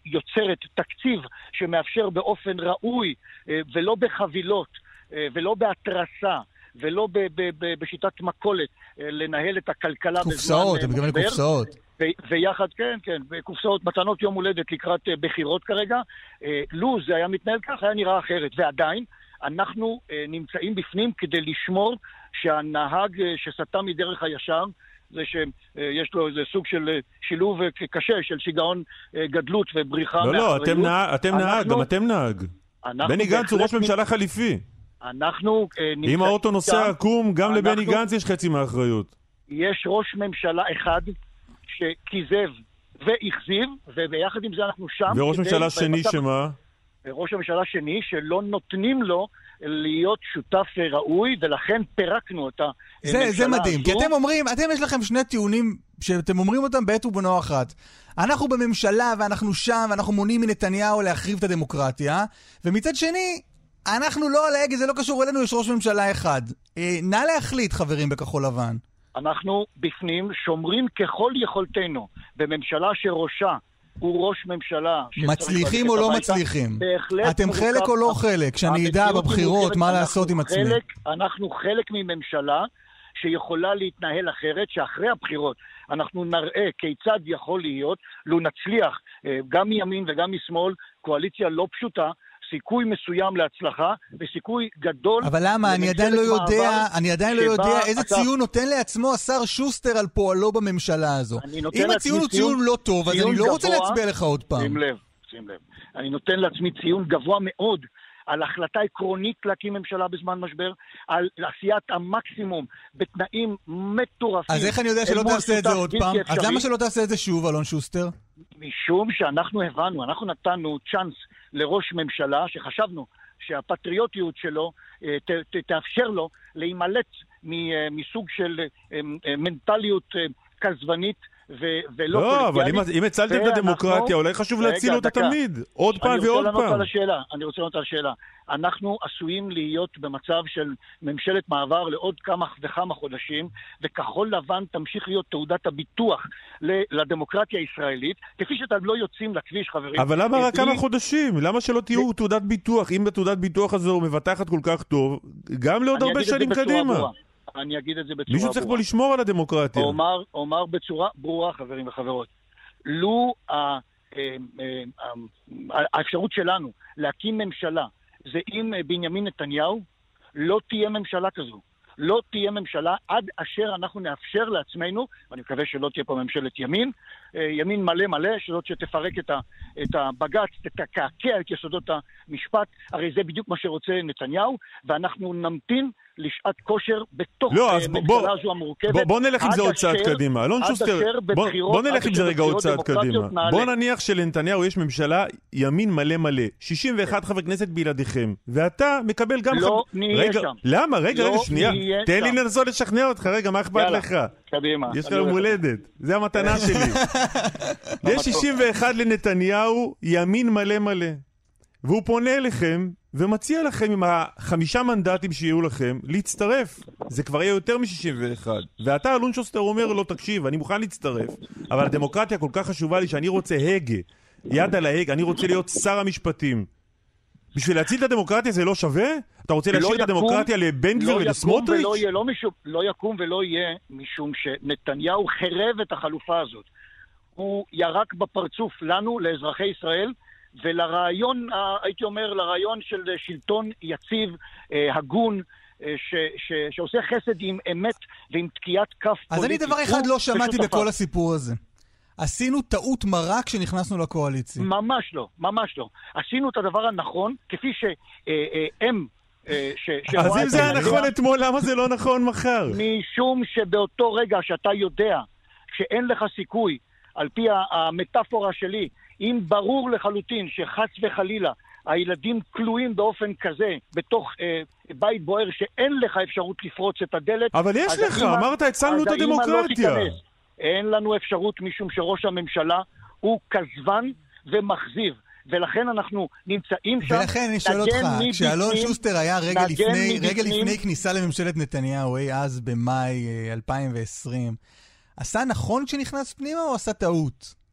יוצרת תקציב שמאפשר באופן ראוי, ולא בחבילות, ולא בהתרסה, ולא בשיטת מכולת, לנהל את הכלכלה בזמן... קופסאות, הם גם לקופסאות. ויחד, כן, כן, קופסאות, מתנות יום הולדת לקראת בחירות כרגע. לו זה היה מתנהל כך, היה נראה אחרת. ועדיין, אנחנו נמצאים בפנים כדי לשמור שהנהג שסטה מדרך הישר, זה שיש לו איזה סוג של שילוב קשה, של שיגעון גדלות ובריחה מאחריות. לא, לא, אתם נהג, גם אתם נהג. בני גנץ הוא ראש ממשלה חליפי. אם האוטו נוסע עקום, גם לבני גנץ יש חצי מהאחריות. יש ראש ממשלה אחד שכיזב והכזיב, וביחד עם זה אנחנו שם. וראש ממשלה שני שמה? ראש הממשלה שני שלא נותנים לו להיות שותף ראוי, ולכן פירקנו אותה. זה מדהים, כי אתם אומרים, אתם יש לכם שני טיעונים שאתם אומרים אותם בעת ובנוע אחת. אנחנו בממשלה ואנחנו שם, ואנחנו מונעים מנתניהו להחריב את הדמוקרטיה, ומצד שני... אנחנו לא על ההגה, זה לא קשור אלינו, יש ראש ממשלה אחד. נא להחליט, חברים בכחול לבן. אנחנו בפנים שומרים ככל יכולתנו, בממשלה שראשה הוא ראש ממשלה. מצליחים או לא מצליחים? אתם חלק או לא חלק? כשאני אדע בבחירות מה לעשות עם עצמי. אנחנו חלק מממשלה שיכולה להתנהל אחרת, שאחרי הבחירות אנחנו נראה כיצד יכול להיות, לו נצליח גם מימין וגם משמאל, קואליציה לא פשוטה, סיכוי מסוים להצלחה, וסיכוי גדול... אבל למה? אני עדיין לא יודע איזה ציון נותן לעצמו השר שוסטר על פועלו בממשלה הזו. אם הציון הוא ציון לא טוב, אז אני לא רוצה להצביע לך עוד פעם. שים לב. אני נותן לעצמי ציון גבוה מאוד על החלטה עקרונית להקים ממשלה בזמן משבר, על עשיית המקסימום בתנאים מטורפים. אז איך אני יודע שלא תעשה את זה עוד פעם? אז למה שלא תעשה את זה שוב, אלון שוסטר? משום שאנחנו הבנו, אנחנו נתנו צ'אנס לראש ממשלה שחשבנו שהפטריוטיות שלו תאפשר לו להימלט מסוג של מנטליות כזבנית ולא לא, אבל אם הצלתם את הדמוקרטיה, אולי חשוב להציל אותה תמיד, עוד פעם ועוד פעם. אני רוצה לענות על השאלה. אנחנו עשויים להיות במצב של ממשלת מעבר לעוד כמה וכמה חודשים, וכחול לבן תמשיך להיות תעודת הביטוח לדמוקרטיה הישראלית, כפי שאתם לא יוצאים לכביש, חברים. אבל למה רק כמה חודשים? למה שלא תהיו תעודת ביטוח? אם בתעודת ביטוח הזו מבטחת כל כך טוב, גם לעוד הרבה שנים קדימה. אני אגיד את זה בצורה ברורה. מישהו צריך פה לשמור על הדמוקרטיה. אומר בצורה ברורה, חברים וחברות. לו האפשרות שלנו להקים ממשלה, זה אם בנימין נתניהו, לא תהיה ממשלה כזו. לא תהיה ממשלה עד אשר אנחנו נאפשר לעצמנו, ואני מקווה שלא תהיה פה ממשלת ימין, ימין מלא מלא, שלא שתפרק את הבג"ץ, תקעקע את יסודות המשפט, הרי זה בדיוק מה שרוצה נתניהו, ואנחנו נמתין לשעת כושר בתוך הממשלה הזו המורכבת. בוא נלך עם זה עוד צעד קדימה. אלון שוסטר, בוא נלך עם זה רגע עוד צעד קדימה. בוא נניח שלנתניהו יש ממשלה ימין מלא מלא, 61 חבר כנסת בלעדיכם, ואתה מקבל גם... לא נהיה שם. למה? רגע, שנייה. תן לי לנסות לשכנע אותך, רגע, מה אכפת לך? קדימה. יש לך מולדת. זה המתנה שלי. יש 61 לנתניהו ימין מלא מלא. והוא פונה אליכם, ומציע לכם עם ה5 מנדטים שיהיו לכם להצטרף. זה כבר יהיה יותר מ-61. ואתה, אלון שוסטר, אומר לו, תקשיב, אני מוכן להצטרף, אבל הדמוקרטיה כל כך חשובה לי שאני רוצה הגה, יד על ההגה, אני רוצה להיות שר המשפטים. בשביל להציל את הדמוקרטיה זה לא שווה? אתה רוצה להשאיר את הדמוקרטיה לבן גביר ולסמוטריץ'? לא יקום ולא יהיה, משום שנתניהו חרב את החלופה הזאת. הוא ירק בפרצוף לנו, לאזרחי ישראל, ולרעיון, הייתי אומר, לרעיון של שלטון יציב, הגון, שעושה חסד עם אמת ועם תקיעת כף פוליטית. אז אני דבר אחד לא שמעתי בכל הסיפור הזה. עשינו טעות מרה כשנכנסנו לקואליציה. ממש לא, ממש לא. עשינו את הדבר הנכון, כפי שהם... אז אם זה היה נכון אתמול, למה זה לא נכון מחר? משום שבאותו רגע שאתה יודע שאין לך סיכוי, על פי המטאפורה שלי, אם ברור לחלוטין שחץ וחלילה הילדים כלואים באופן כזה בתוך בית בוער שאין לך אפשרות לפרוץ את הדלת. אבל יש לך, אמרת, הצלנו את הדמוקרטיה. לא אין לנו אפשרות משום שראש הממשלה הוא כזבן ומחזיב. ולכן אנחנו נמצאים שם. ולכן אני שואל אותך, כשאלון שוסטר היה רגע לפני כניסה לממשלת נתניהו, אז במאי 2020, עשה נכון כשנכנס פנימה או עשה טעות?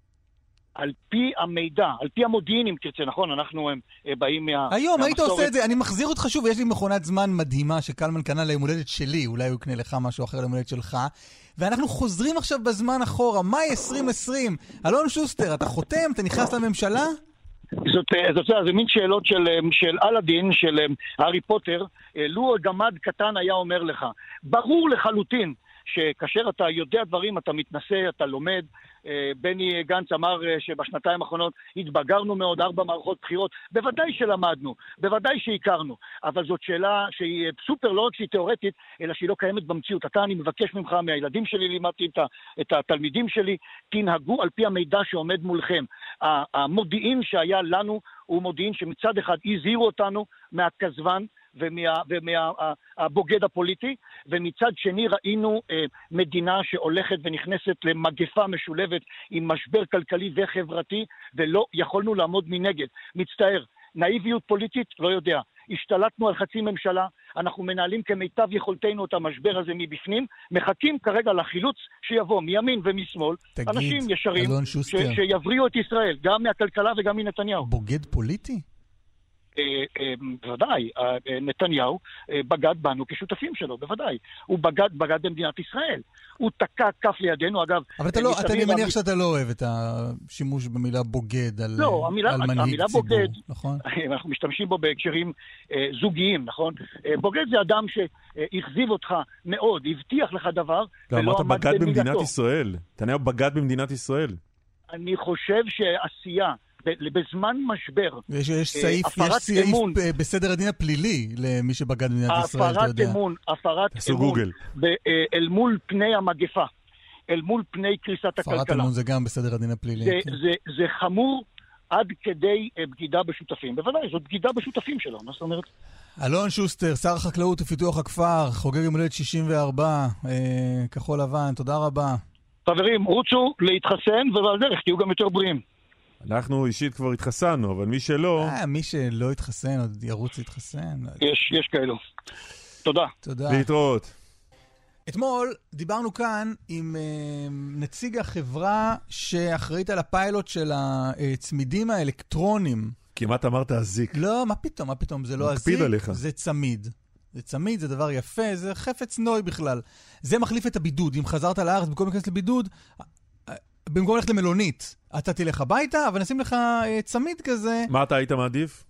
על פי המידע, על פי המודיעין, אם תרצה, נכון? אנחנו באים מהמסורת. היום, היית עושה את זה, אני מחזיר אותך שוב, יש לי מכונת זמן מדהימה שקלמן קנה ליום הולדת שלי, אולי הוא קנה לך משהו אחר ליום הולדת שלך, ואנחנו חוזרים עכשיו בזמן אחורה, מאי 2020, אלון שוסטר, אתה חותם, אתה נכנס לממשלה? זה מין שאלות של אלאדין, של הארי פוטר, לו גמד קטן היה אומר לך, ברור לחלוטין, שכאשר אתה יודע דברים, אתה מתנסה, אתה לומד. בני גנץ אמר שבשנתיים האחרונות התבגרנו מאוד, 4 מערכות בחירות. בוודאי שלמדנו, בוודאי שהכרנו. אבל זאת שאלה שהיא סופר, לא רק שהיא תיאורטית, אלא שהיא לא קיימת במציאות. אתה, אני מבקש ממך, מהילדים שלי, לימדתי את התלמידים שלי, תנהגו על פי המידע שעומד מולכם. המודיעין שהיה לנו הוא מודיעין שמצד אחד הזהירו אותנו מהכזבן, ומהבוגד הפוליטי, ומצד שני ראינו מדינה שהולכת ונכנסת למגפה משולבת עם משבר כלכלי וחברתי, ולא יכולנו לעמוד מנגד. מצטער, נאיביות פוליטית, לא יודע. השתלטנו על חצי ממשלה, אנחנו מנהלים כמיטב יכולתנו את המשבר הזה מבפנים, מחכים כרגע לחילוץ שיבוא מימין ומשמאל, תגיד, אנשים ישרים שיבריאו את ישראל, גם מהכלכלה וגם מנתניהו. בוגד פוליטי? בוודאי, נתניהו בגד בנו כשותפים שלו, בוודאי. הוא בגד במדינת ישראל. הוא תקע כף לידינו, אגב... אבל אתה מניח שאתה לא אוהב את השימוש במילה בוגד על מנהיג ציבור, נכון? אנחנו משתמשים בו בהקשרים זוגיים, נכון? בוגד זה אדם שהכזיב אותך מאוד, הבטיח לך דבר, ולא עמד במילתו. אתה בגד במדינת ישראל. נתניהו בגד במדינת ישראל. אני חושב שעשייה... בזמן משבר יש סעיף בסדר הדין הפלילי למי שבגד במדינת ישראל, הפרת אמון אל מול פני המגפה, אל מול פני קריסת הכלכלה. הפרת אמון זה גם בסדר הדין הפלילי, זה חמור עד כדי בגידה בשותפים. בוודאי, זאת בגידה בשותפים שלו. מה זאת אומרת? אלון שוסטר, שר חקלאות ופיתוח הכפר, חוגג יום הולדת 64, כחול לבן, תודה רבה. חברים, רוצו להתחסן, ובעל דרך תהיו גם יותר בריאים. אנחנו אישית כבר התחסנו, אבל מי שלא... מי שלא התחסן, עוד ירוץ להתחסן. יש כאלו. תודה. תודה. להתראות. אתמול דיברנו כאן עם נציג החברה שאחראית על הפיילוט של הצמידים האלקטרונים. כמעט אמרת הזיק. לא, מה פתאום? זה לא הזיק, זה צמיד. זה צמיד, זה דבר יפה, זה חפץ נוי בכלל. זה מחליף את הבידוד. אם חזרת לארץ, במקום להיכנס לבידוד, במקום ללכת למלונית, אתה תלך הביתה, אבל נשים לך צמיד כזה. מה אתה היית מעדיף?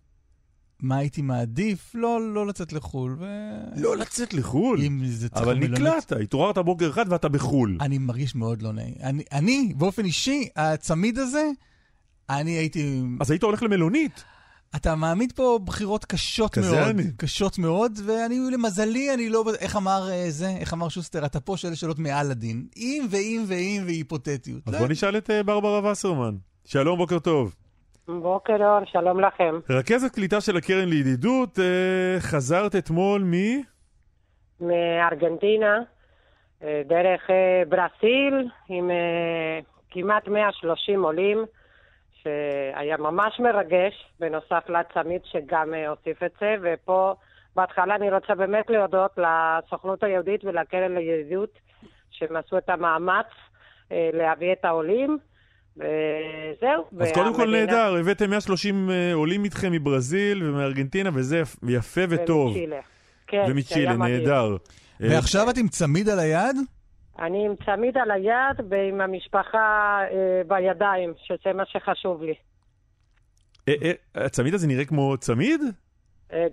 מה הייתי מעדיף? לא לצאת לחול. לא לצאת לחול? אבל נקלעת, התעוררת בוקר אחד ואתה בחול. אני מרגיש מאוד לא נעים. אני, באופן אישי, הצמיד הזה, אני הייתי... אז היית הולך למלונית? אתה מעמיד פה בחירות קשות מאוד. כזה אני. קשות מאוד, ואני למזלי, אני לא... איך אמר שוסטר, אתה פה שאלה שאלות מעל הדין. אם והיפותטיות. אז בוא נשאל את ברברה וסרמן. שלום, בוקר טוב. בוקר אור, שלום לכם. רכזת קליטה של הקרן לידידות, חזרת אתמול מארגנטינה, דרך ברסיל, עם כמעט 130 עולים, שהיה ממש מרגש, בנוסף לצמיד שגם הוסיף את זה, ופה בהתחלה אני רוצה באמת להודות לסוכנות היהודית ולקרן לידידות, שמעשו את המאמץ להביא את העולים, וזהו. אז קודם כל נהדר, הבאתם 130 עולים איתכם מברזיל ומארגנטינה, וזה יפה וטוב. ומצ'ילה, נהדר. ועכשיו את עם צמיד על היד? אני עם צמיד על היד ועם המשפחה בידיים, שזה מה שחשוב לי. הצמיד הזה נראה כמו צמיד?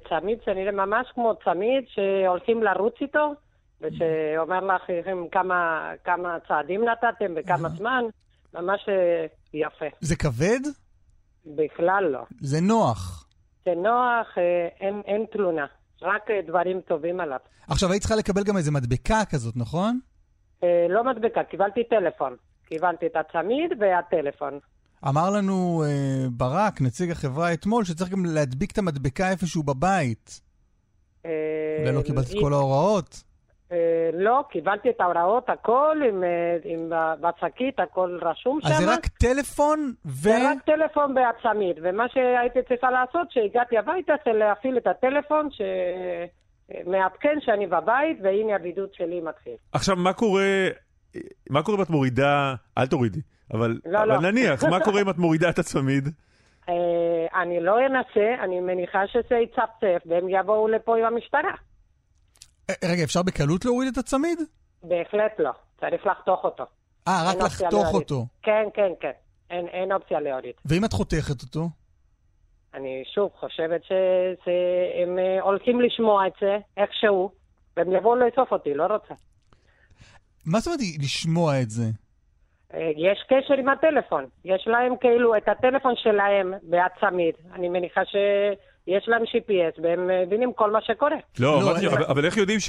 צמיד שנראה ממש כמו צמיד שהולכים לרוץ איתו, ושאומר לאחרים כמה צעדים נתתם וכמה זמן. ממש יפה. זה כבד? בכלל לא. זה נוח. זה נוח, אין תלונה. רק דברים טובים עליו. עכשיו, היית צריכה לקבל גם איזה מדבקה כזאת, נכון? לא מדבקה, קיבלתי טלפון. קיבלתי את הצמיד והטלפון. אמר לנו ברק, נציג החברה אתמול, שצריך גם להדביק את המדבקה איפשהו בבית. ולא קיבלת את כל ההוראות. לא, קיבלתי את ההוראות, הכל, עם בצקית, הכל רשום שם. אז זה רק טלפון זה רק טלפון בעצמית, ומה שהייתי צריכה לעשות, שהגעתי הביתה, זה להפעיל את הטלפון, שמעדכן שאני בבית, והנה הבידוד שלי מתחיל. עכשיו, מה קורה אם את מורידה, אל תורידי, אבל נניח, מה קורה אם את מורידה את הצמיד? אני לא אנסה, אני מניחה שזה יצפצף, והם יבואו לפה עם המשטרה. רגע, אפשר בקלות להוריד את הצמיד? בהחלט לא. צריך לחתוך אותו. רק לחתוך אותו. כן. אין אופציה להוריד. ואם את חותכת אותו? אני שוב חושבת שהם הולכים לשמוע את זה, איכשהו, והם יבואו לאסוף אותי, לא רוצה. מה זאת אומרת לשמוע את זה? יש קשר עם הטלפון. יש להם כאילו את הטלפון שלהם בהצמיד. אני מניחה ש... יש להם GPS, והם מבינים כל מה שקורה. לא, אבל איך יודעים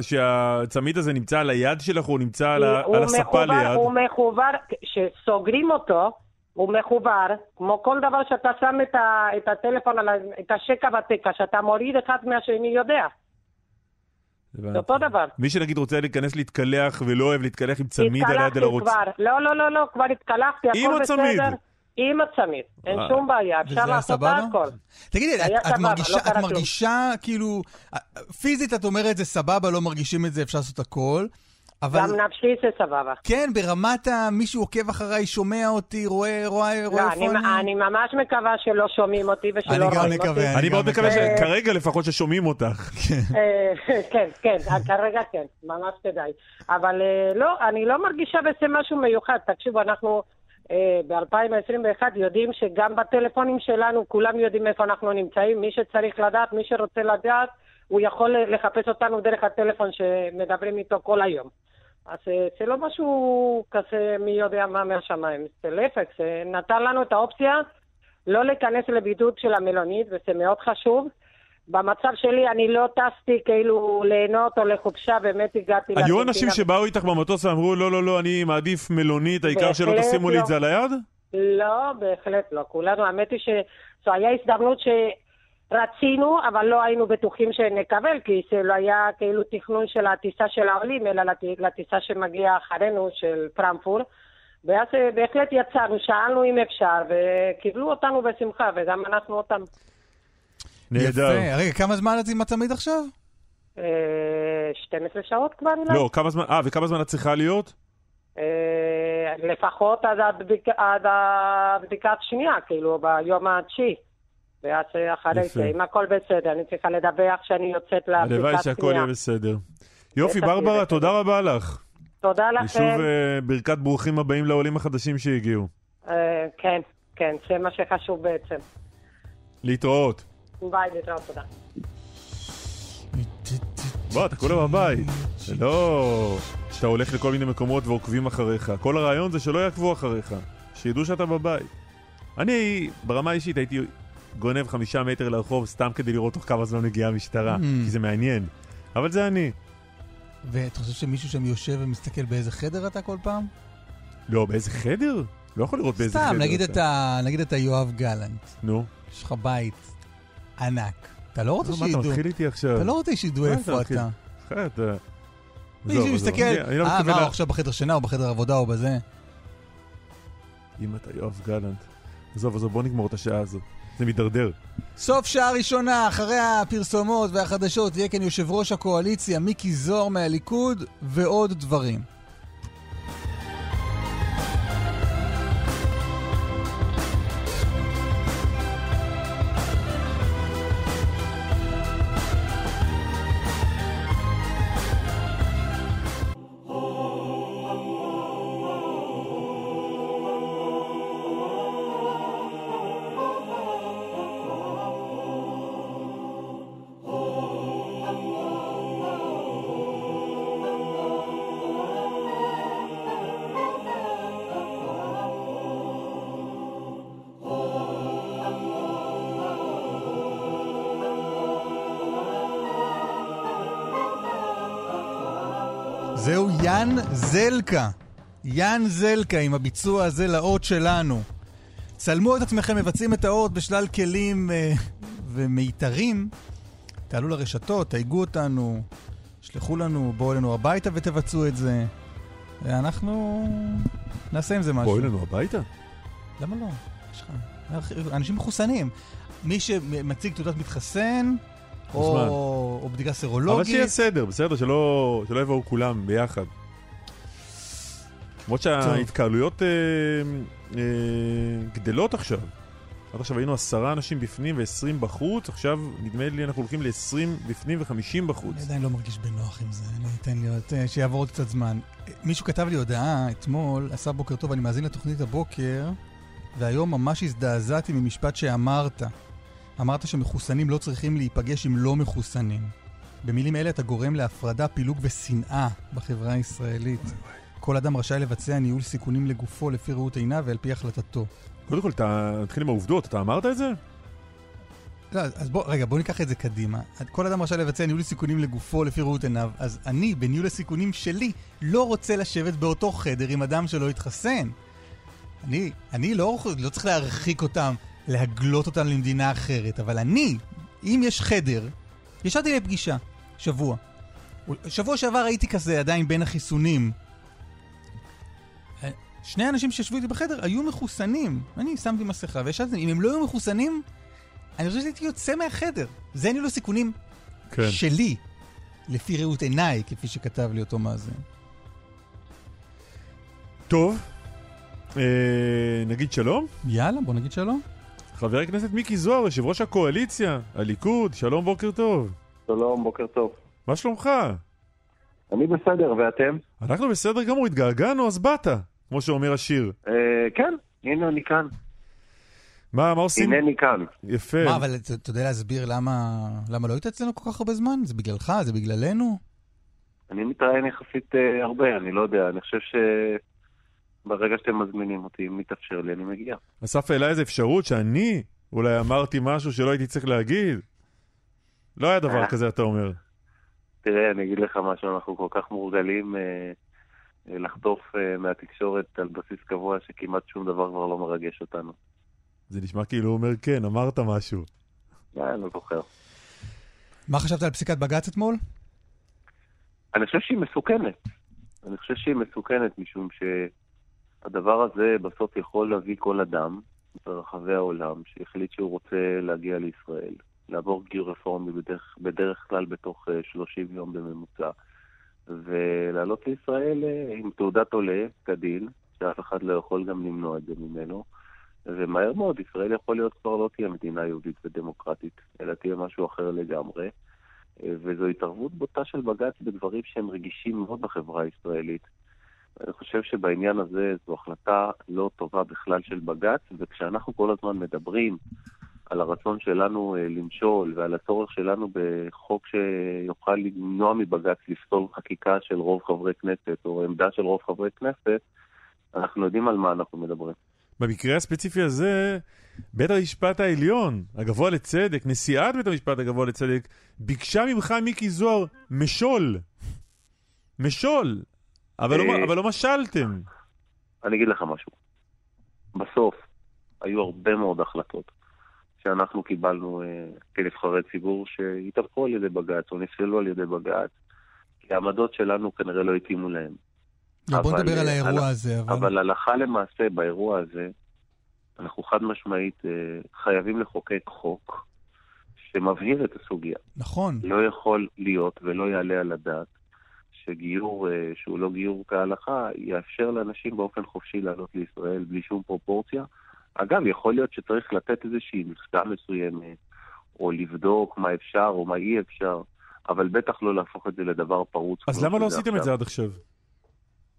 שהצמיד הזה נמצא על היד שלך, הוא נמצא על הספה ליד? הוא מחובר, כשסוגרים אותו, הוא מחובר, כמו כל דבר שאתה שם את הטלפון, את השקע בתקע, שאתה מוריד אחד מהשני יודע. זה אותו דבר. מי שנגיד רוצה להיכנס להתקלח, ולא אוהב להתקלח עם צמיד על היד, לא, כבר התקלחתי, הכל בסדר. עם הצמיד, אין שום בעיה, אפשר לעשות הכל. תגידי, את מרגישה כאילו, פיזית את אומרת זה סבבה, לא מרגישים את זה, אפשר לעשות הכל, אבל... גם נפשי זה סבבה. כן, ברמת מישהו עוקב אחריי, שומע אותי, רואה פונים. אני ממש מקווה שלא שומעים אותי ושלא רואים אותי. אני גם מקווה. אני מאוד מקווה שכרגע לפחות ששומעים אותך. כן, כרגע כן, ממש כדאי. אבל לא, אני לא מרגישה בזה משהו מיוחד, תקשיבו, אנחנו... ב-2021 יודעים שגם בטלפונים שלנו כולם יודעים איפה אנחנו נמצאים. מי שצריך לדעת, מי שרוצה לדעת, הוא יכול לחפש אותנו דרך הטלפון שמדברים איתו כל היום. אז זה לא משהו כזה מי יודע מה מהשמיים. זה להפך, זה נתן לנו את האופציה לא להיכנס לבידוד של המלונית, וזה מאוד חשוב. במצב שלי אני לא טסתי כאילו ליהנות או לחופשה, באמת הגעתי... היו אנשים שבאו איתך במטוס ואמרו, לא, אני מעדיף מלונית, העיקר שלא תשימו לי את זה על היד? לא, בהחלט לא. כולנו, האמת היא שזו היה הזדמנות רצינו, אבל לא היינו בטוחים שנקבל, כי זה לא היה כאילו תכנון של הטיסה של העולים, אלא לטיסה שמגיעה אחרינו, של פרנקפורט. ואז בהחלט יצאנו, שאלנו אם אפשר, וקיבלו אותנו בשמחה, וגם אנחנו אותם. יפה. רגע, כמה זמן את עם התמיד עכשיו? 12 שעות כבר. לא, כמה זמן, וכמה זמן את צריכה להיות? לפחות עד הבדיקה השנייה, כאילו, ביום התשיעי. ואז אחרי זה, אם הכל בסדר, אני צריכה לדווח שאני יוצאת לבדיקה השנייה. הלוואי שהכל יהיה בסדר. יופי, ברברה, תודה רבה לך. תודה לכם. ושוב ברכת ברוכים הבאים לעולים החדשים שהגיעו. כן, כן, זה מה שחשוב בעצם. להתראות. ביי, להתראות, תודה. בוא, אתה כולה בבית. לא, שאתה הולך לכל מיני מקומות ועוקבים אחריך. כל הרעיון זה שלא יעקבו אחריך, שידעו שאתה בבית. אני, ברמה האישית, הייתי גונב 5 מטר לרחוב סתם כדי לראות תוך כמה זמן מגיעה המשטרה, כי זה מעניין. אבל זה אני. ואת חושב שמישהו שם יושב ומסתכל באיזה חדר אתה כל פעם? לא, באיזה חדר? לא יכול לראות באיזה חדר. סתם, נגיד אתה יואב גלנט. נו. יש לך בית ענק. אתה לא רוצה שידעו. אתה מתחיל איתי עכשיו. אתה לא רוצה שידעו איפה אתה. מישהו מסתכל, מה הוא עכשיו בחדר שינה או בחדר עבודה או בזה? אם אתה יואב גלנט. עזוב, בוא נגמור את השעה הזאת. זה מתדרדר. סוף שעה ראשונה, אחרי הפרסומות והחדשות, יהיה כאן יושב ראש הקואליציה, מיקי זוהר מהליכוד, ועוד דברים. זהו יאן זלקה עם הביצוע הזה לאות שלנו. צלמו את עצמכם מבצעים את האות בשלל כלים ומיתרים. תעלו לרשתות, תייגו אותנו, שלחו לנו, בואו אלינו הביתה ותבצעו את זה. אנחנו נעשה עם זה משהו. בואו אלינו הביתה? למה לא? יש לך אנשים מחוסנים. מי שמציג תעודת מתחסן או בדיקה סרולוגית. אבל שיהיה סדר, בסדר, שלא יבואו כולם ביחד. למרות שההתקהלויות גדלות עכשיו. עד עכשיו היינו 10 אנשים בפנים ו20 בחוץ, עכשיו נדמה לי אנחנו הולכים ל20 בפנים ו50 בחוץ. אני עדיין לא מרגיש בנוח עם זה, אני אתן לי שיעבור עוד קצת זמן. מישהו כתב לי הודעה אתמול, עשה בוקר טוב, אני מאזין לתוכנית הבוקר, והיום ממש הזדעזעתי ממשפט שאמרת. אמרת שמחוסנים לא צריכים להיפגש עם לא מחוסנים. במילים אלה אתה גורם להפרדה, פילוג ושנאה בחברה הישראלית. כל אדם רשאי לבצע ניהול סיכונים לגופו לפי ראות עיניו ועל פי החלטתו. קודם כל, אתה מתחיל עם העובדות, אתה אמרת את זה? לא, אז בוא ניקח את זה קדימה. כל אדם רשאי לבצע ניהול סיכונים לגופו לפי ראות עיניו, אז אני בניהול הסיכונים שלי לא רוצה לשבת באותו חדר עם אדם שלא התחסן. אני לא צריך להרחיק אותם. להגלות אותן למדינה אחרת, אבל אני, אם יש חדר, ישבתי לפגישה, שבוע שעבר הייתי כזה עדיין בין החיסונים. שני אנשים שישבו איתי בחדר היו מחוסנים, אני שמתי מסכה וישבתי, אם הם לא היו מחוסנים, אני חושב שהייתי יוצא מהחדר. זה ניהול הסיכונים שלי, לפי ראות עיניי, כפי שכתב לי אותו מאזן. טוב, נגיד שלום? יאללה, בוא נגיד שלום. חבר הכנסת מיקי זוהר, יושב ראש הקואליציה, הליכוד, שלום, בוקר טוב. שלום, בוקר טוב. מה שלומך? אני בסדר, ואתם? אנחנו בסדר גמור, התגעגענו, אז באת, כמו שאומר השיר. כן, הנה אני כאן. מה עושים? הנה אני כאן. יפה. מה, אבל אתה יודע להסביר למה לא היית אצלנו כל כך הרבה זמן? זה בגללך, זה בגללנו? אני מתראיין יחסית הרבה, אני לא יודע, אני חושב ש... ברגע שאתם מזמינים אותי, אם מתאפשר לי, אני מגיע. אסף אליי איזו אפשרות שאני אולי אמרתי משהו שלא הייתי צריך להגיד. לא היה דבר כזה, אתה אומר. תראה, אני אגיד לך משהו, אנחנו כל כך מורגלים לחטוף מהתקשורת על בסיס קבוע שכמעט שום דבר כבר לא מרגש אותנו. זה נשמע כאילו הוא אומר כן, אמרת משהו. אני זוכר. מה חשבת על פסיקת בג"ץ אתמול? אני חושב שהיא מסוכנת. אני חושב שהיא מסוכנת משום שהדבר הזה בסוף יכול להביא כל אדם ברחבי העולם שהחליט שהוא רוצה להגיע לישראל, לעבור גיור רפורמי בדרך כלל בתוך 30 יום בממוצע, ולעלות לישראל עם תעודת עולה, כדין, שאף אחד לא יכול גם למנוע את זה ממנו, ומהר מאוד, ישראל יכול להיות כבר לא תהיה מדינה יהודית ודמוקרטית, אלא תהיה משהו אחר לגמרי, וזו התערבות בוטה של בג"ץ בדברים שהם רגישים מאוד בחברה הישראלית. אני חושב שבעניין הזה זו החלטה לא טובה בכלל של בג"ץ, וכשאנחנו כל הזמן מדברים על הרצון שלנו למשול ועל הצורך שלנו בחוק שיוכל למנוע מבג"ץ לפסול חקיקה של רוב חברי כנסת או עמדה של רוב חברי כנסת, אנחנו יודעים על מה אנחנו מדברים. במקרה הספציפי הזה, בית המשפט העליון, הגבוה לצדק, נשיאת בית המשפט הגבוה לצדק, ביקשה ממך, מיקי זוהר, משול. משול. אבל לא משלתם. אני אגיד לך משהו. בסוף, היו הרבה מאוד החלטות שאנחנו קיבלנו כנבחרי ציבור שהתהפכו על ידי בג"ץ או נפסלו על ידי בג"ץ, כי העמדות שלנו כנראה לא התאימו להם. בוא נדבר על האירוע הזה. אבל הלכה למעשה באירוע הזה, אנחנו חד משמעית חייבים לחוקק חוק שמבהיר את הסוגיה. נכון. לא יכול להיות ולא יעלה על הדעת שגיור שהוא לא גיור כהלכה יאפשר לאנשים באופן חופשי לעלות לישראל בלי שום פרופורציה. אגב, יכול להיות שצריך לתת איזושהי מכסה מסוימת, או לבדוק מה אפשר או מה אי אפשר, אבל בטח לא להפוך את זה לדבר פרוץ. אז למה לא עשיתם את זה עד עכשיו?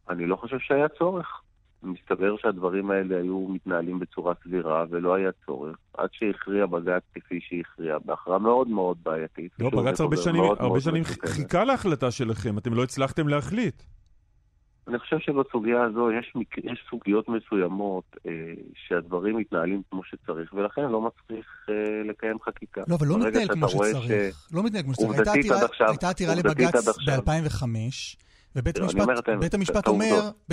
אני לא חושב שהיה צורך. מסתבר שהדברים האלה היו מתנהלים בצורה סבירה, ולא היה צורך. עד שהכריע בג"ץ כפי שהכריע, בהכרעה מאוד מאוד בעייתית. לא, בג"ץ הרבה שנים חיכה להחלטה שלכם, אתם לא הצלחתם להחליט. אני חושב שבסוגיה הזו יש סוגיות מסוימות שהדברים מתנהלים כמו שצריך, ולכן לא מצריך לקיים חקיקה. לא, אבל לא מתנהל כמו שצריך. לא מתנהל כמו שצריך. הייתה עתירה לבג"ץ ב-2005, ובית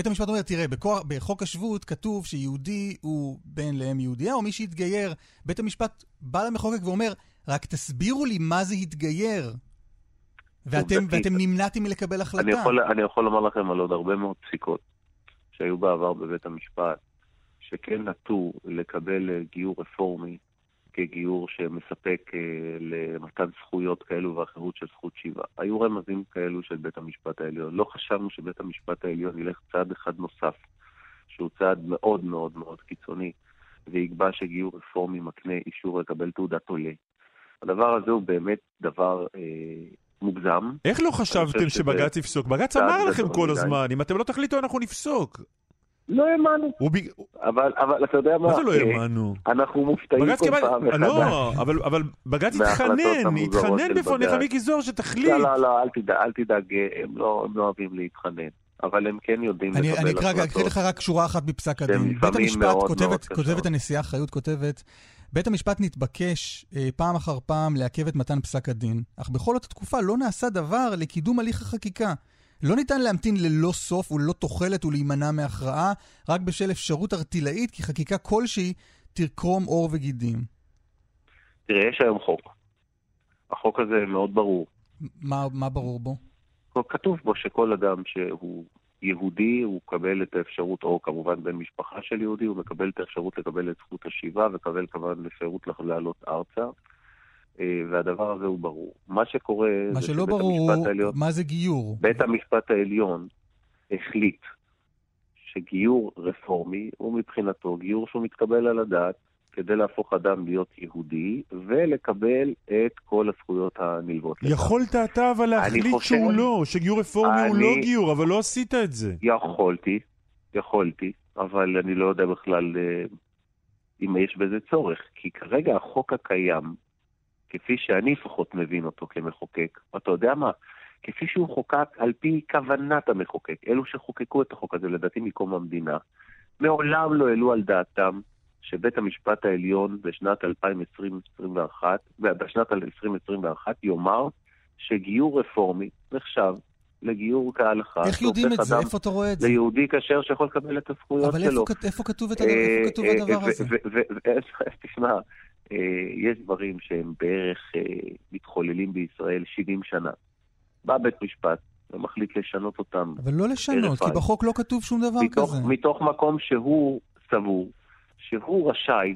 המשפט אומר, תראה, בחוק השבות כתוב שיהודי הוא בן לאם יהודיה, או מי שהתגייר, בית המשפט בא למחוקק ואומר, רק תסבירו לי מה זה התגייר, ואתם נמנעתם מלקבל החלטה. אני יכול לומר לכם על עוד הרבה מאוד פסיקות שהיו בעבר בבית המשפט, שכן נטו לקבל גיור רפורמי, כגיור שמספק למתן זכויות כאלו ואחרות של זכות שיבה. היו רמזים כאלו של בית המשפט העליון. לא חשבנו שבית המשפט העליון ילך צעד אחד נוסף, שהוא צעד מאוד מאוד מאוד קיצוני, ויקבע שגיור רפורמי מקנה אישור לקבל תעודת עולה. הדבר הזה הוא באמת דבר מוגזם. איך לא חשבתם שבג"ץ יפסוק? בג"ץ אמר לכם כל הזמן, אם אתם לא תחליטו אנחנו נפסוק. לא האמנו. אבל אתה יודע מה? מה זה לא האמנו? אנחנו מופתעים כל פעם מחדש. לא, אבל בג"ץ התחנן בפניך מיקי זוהר שתחליט. לא, אל תדאג, הם לא אוהבים להתחנן. אבל הם כן יודעים לקבל החלטות. אני אקריא לך רק שורה אחת בפסק הדין. בית המשפט כותבת הנשיאה חיות, כותבת, בית המשפט נתבקש פעם אחר פעם לעכב את מתן פסק הדין, אך בכל אותה תקופה לא נעשה דבר לקידום הליך החקיקה. לא ניתן להמתין ללא סוף וללא תוחלת ולהימנע מהכרעה, רק בשל אפשרות ארטילאית, כי חקיקה כלשהי תרקום עור וגידים. תראה, יש היום חוק. החוק הזה מאוד ברור. מה ברור בו? כתוב בו שכל אדם שהוא יהודי, הוא מקבל את האפשרות, או כמובן בן משפחה של יהודי, הוא מקבל את האפשרות לקבל את זכות השיבה, וקבל כמובן אפשרות לעלות ארצה. והדבר הזה הוא ברור. מה שקורה... מה שלא ברור, מה זה גיור? בית המשפט העליון החליט שגיור רפורמי הוא מבחינתו גיור שהוא מתקבל על הדעת כדי להפוך אדם להיות יהודי ולקבל את כל הזכויות הנלוות. יכולת אתה אבל להחליט שהוא לא, שגיור רפורמי הוא לא גיור, אבל לא עשית את זה. יכולתי, אבל אני לא יודע בכלל אם יש בזה צורך, כי כרגע החוק הקיים כפי שאני לפחות מבין אותו כמחוקק, אתה יודע מה? כפי שהוא חוקק על פי כוונת המחוקק, אלו שחוקקו את החוק הזה לדעתי מקום המדינה, מעולם לא העלו על דעתם שבית המשפט העליון בשנת 2021 יאמר שגיור רפורמי נחשב לגיור כהלכה. איך יודעים את זה? איפה אתה רואה את זה? ליהודי כשר שיכול לקבל את הזכויות שלו. אבל איפה כתוב הדבר הזה? תשמע, יש דברים שהם בערך מתחוללים בישראל 70 שנה. בא בית משפט ומחליט לשנות אותם. אבל לא לשנות, כי בחוק לא כתוב שום דבר כזה. מתוך מקום שהוא סבור, שהוא רשאי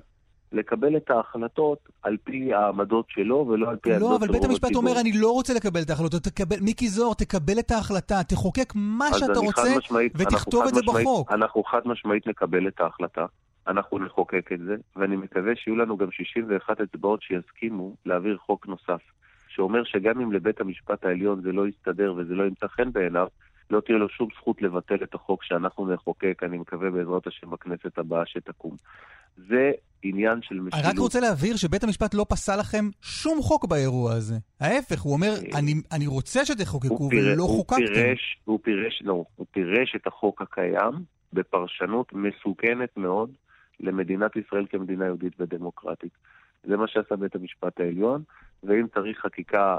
לקבל את ההחלטות על פי העמדות שלו, ולא על פי העמדות שלו. לא, אבל בית המשפט אומר, אני לא רוצה לקבל את ההחלטות. מיקי זוהר, תקבל את ההחלטה, תחוקק מה שאתה רוצה, ותכתוב את זה בחוק. אנחנו חד משמעית נקבל את ההחלטה, אנחנו נחוקק את זה, ואני מקווה שיהיו לנו גם 61 אצבעות שיסכימו להעביר חוק נוסף, שאומר שגם אם לבית המשפט העליון זה לא יסתדר וזה לא ימצא חן בעיניו, לא תהיה לו שום זכות לבטל את החוק שאנחנו נחוקק, אני מקווה בעזרת השם בכנסת הבאה שתקום. זה עניין של משילות. אני רק רוצה להבהיר שבית המשפט לא פסל לכם שום חוק באירוע הזה. ההפך, הוא אומר, אני רוצה שתחוקקו ולא חוקקתם. הוא פירש את החוק הקיים בפרשנות מסוכנת מאוד למדינת ישראל כמדינה יהודית ודמוקרטית. זה מה שעשה בית המשפט העליון, ואם צריך חקיקה,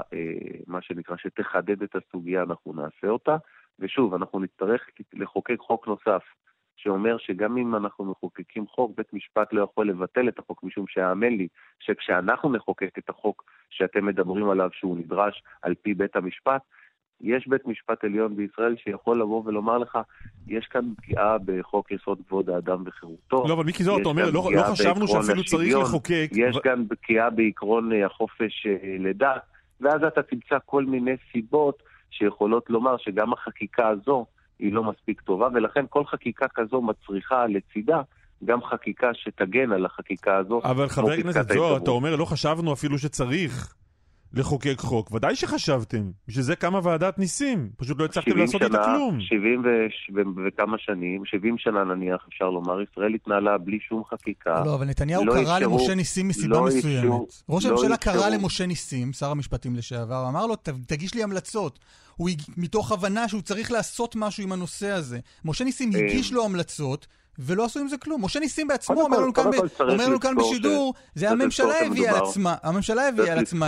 מה שנקרא, שתחדד את הסוגיה, אנחנו נעשה אותה. ושוב, אנחנו נצטרך לחוקק חוק נוסף, שאומר שגם אם אנחנו מחוקקים חוק, בית משפט לא יכול לבטל את החוק, משום שהאמן לי שכשאנחנו נחוקק את החוק שאתם מדברים עליו שהוא נדרש על פי בית המשפט, יש בית משפט עליון בישראל שיכול לבוא ולומר לך, יש כאן פגיעה בחוק יסוד כבוד האדם וחירותו. לא, אבל מיקי זוהר, אתה אומר, לא חשבנו שאפילו צריך לחוקק. יש כאן פגיעה בעקרון החופש לדת, ואז אתה תמצא כל מיני סיבות שיכולות לומר שגם החקיקה הזו היא לא מספיק טובה, ולכן כל חקיקה כזו מצריכה לצידה גם חקיקה שתגן על החקיקה הזו. אבל חבר הכנסת זוהר, אתה אומר, לא חשבנו אפילו שצריך לחוקק חוק. ודאי שחשבתם, שזה קמה ועדת ניסים, פשוט לא הצלחתם לעשות את הכלום. 70 שנה נניח, אפשר לומר, ישראל התנהלה בלי שום חקיקה. לא, אבל נתניהו קרא למשה ניסים מסיבה מסוימת. ראש הממשלה קרא למשה ניסים, שר המשפטים לשעבר, אמר לו, תגיש לי המלצות. הוא מתוך הבנה שהוא צריך לעשות משהו עם הנושא הזה. משה ניסים הגיש לו המלצות, ולא עשו עם זה כלום. משה ניסים בעצמו אומר לנו כאן בשידור, זה הממשלה הביאה על עצמה, הממשלה הביאה על עצמה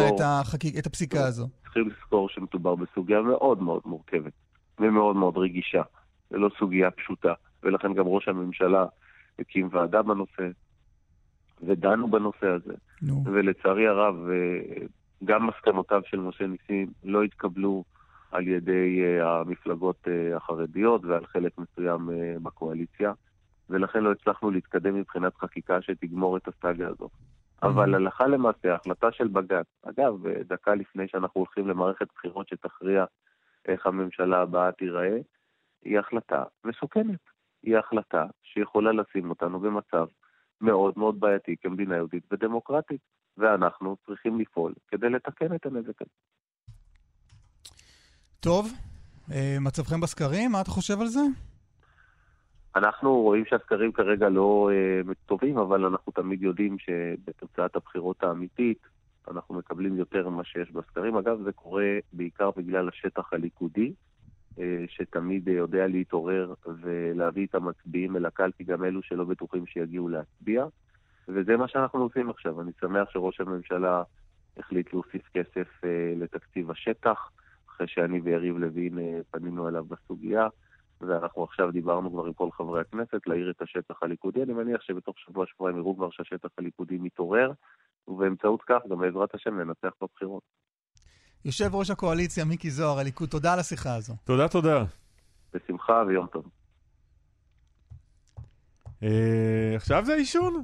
את הפסיקה הזו. צריכים לזכור שמדובר בסוגיה מאוד מאוד מורכבת, ומאוד מאוד רגישה, ולא סוגיה פשוטה, ולכן גם ראש הממשלה הקים ועדה בנושא, ודנו בנושא הזה, ולצערי הרב, גם מסקנותיו של משה ניסים לא התקבלו על ידי המפלגות החרדיות, ועל חלק מסוים בקואליציה, ולכן לא הצלחנו להתקדם מבחינת חקיקה שתגמור את הסאגה הזו. אבל הלכה למעשה, ההחלטה של בג"ץ, אגב, דקה לפני שאנחנו הולכים למערכת בחירות שתכריע איך הממשלה הבאה תיראה, היא החלטה מסוכנת. היא החלטה שיכולה לשים אותנו במצב מאוד מאוד בעייתי כמדינה יהודית ודמוקרטית, ואנחנו צריכים לפעול כדי לתקן את הנזק הזה. טוב, מצבכם בסקרים, מה אתה חושב על זה? אנחנו רואים שהסקרים כרגע לא טובים, אבל אנחנו תמיד יודעים שבתוצאת הבחירות האמיתית אנחנו מקבלים יותר ממה שיש בסקרים. אגב, זה קורה בעיקר בגלל השטח הליכודי, שתמיד יודע להתעורר ולהביא את המצביעים אל הקלפי, גם אלו שלא בטוחים שיגיעו להצביע. וזה מה שאנחנו עושים עכשיו. אני שמח שראש הממשלה החליט להוסיף כסף לתקציב השטח, אחרי שאני ויריב לוין פנינו עליו בסוגיה. ואנחנו עכשיו דיברנו כבר עם כל חברי הכנסת להעיר את השטח הליכודי. אני מניח שבתוך שבוע-שבועיים יראו כבר שהשטח הליכודי מתעורר, ובאמצעות כך גם בעזרת השם לנצח בבחירות. יושב ראש הקואליציה מיקי זוהר, הליכוד, תודה על השיחה הזו. תודה, תודה. בשמחה ויום טוב. עכשיו זה עישון?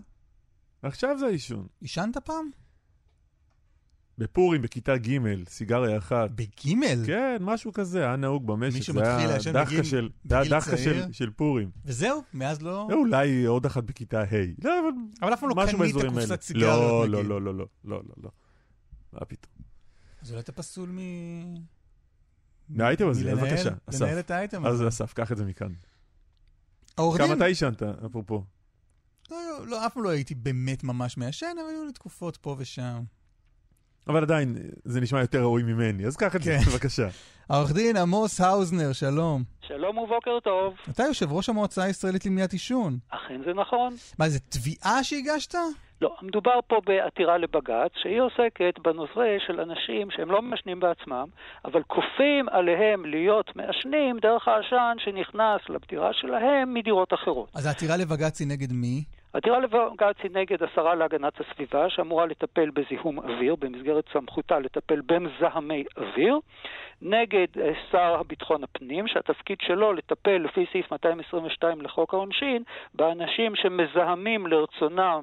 עכשיו זה עישון. עישנת פעם? בפורים, בכיתה ג' סיגריה אחת. בג'? כן, משהו כזה, היה נהוג במשק. מישהו מתחיל להשן בגיל צעיר. זה היה דחקה של פורים. וזהו, מאז לא... אולי עוד אחת בכיתה ה'. לא, אבל אף פעם לא קנית הקופסת סיגריה. לא, לא, לא, לא, לא, לא. מה פתאום? אז אולי אתה פסול מ... מהאייטם הזה, אז בבקשה. לנהל את האייטם הזה. אז אסף, קח את זה מכאן. כמה אתה ישנת, אפרופו? לא, אף פעם לא הייתי באמת ממש מעשן, אבל היו לי תקופות פה ושם. אבל עדיין, זה נשמע יותר ראוי ממני, אז קח את זה, בבקשה. העורך דין עמוס האוזנר, שלום. שלום ובוקר טוב. אתה יושב ראש המועצה הישראלית למניעת עישון. אכן זה נכון. מה, זה תביעה שהגשת? לא, מדובר פה בעתירה לבג"ץ, שהיא עוסקת בנושא של אנשים שהם לא משנים בעצמם, אבל כופים עליהם להיות משנים דרך העשן שנכנס לפטירה שלהם מדירות אחרות. אז העתירה לבג"ץ היא נגד מי? העתירה לבג"ץ היא נגד השרה להגנת הסביבה, שאמורה לטפל בזיהום אוויר, במסגרת סמכותה לטפל במזהמי אוויר, נגד שר ביטחון הפנים, שהתפקיד שלו לטפל לפי סעיף 222 לחוק העונשין, באנשים שמזהמים לרצונם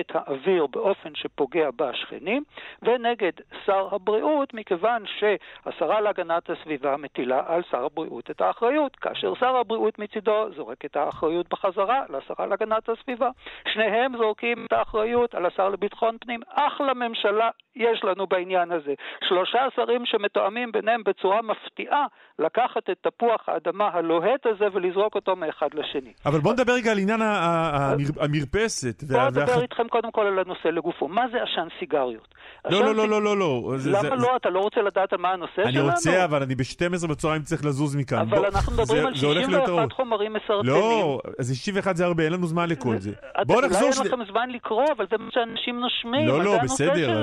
את האוויר באופן שפוגע בשכנים, ונגד שר הבריאות, מכיוון שהשרה להגנת הסביבה מטילה על שר הבריאות את האחריות, כאשר שר הבריאות מצידו זורק את האחריות בחזרה לשרה להגנת הסביבה. שניהם זורקים את האחריות על השר לביטחון פנים. אחלה ממשלה יש לנו בעניין הזה. 3 שרים שמתואמים ביניהם בצורה מפתיעה, לקחת את תפוח האדמה הלוהט הזה ולזרוק אותו מאחד לשני. אבל בוא נדבר רגע על עניין המרפסת. בוא נדבר איתכם קודם כל על הנושא לגופו. מה זה עשן סיגריות? לא. למה לא? אתה לא רוצה לדעת על מה הנושא שלנו? אני רוצה, אבל אני ב-12 בצהריים צריך לזוז מכאן. אבל אנחנו מדברים על 61 חומרים מסרטנים. לא, אז 61 זה הרבה, אין לנו זמן לכל זה. אולי אין לכם זמן לקרוא, אבל זה מה שאנשים נושמים. לא, בסדר,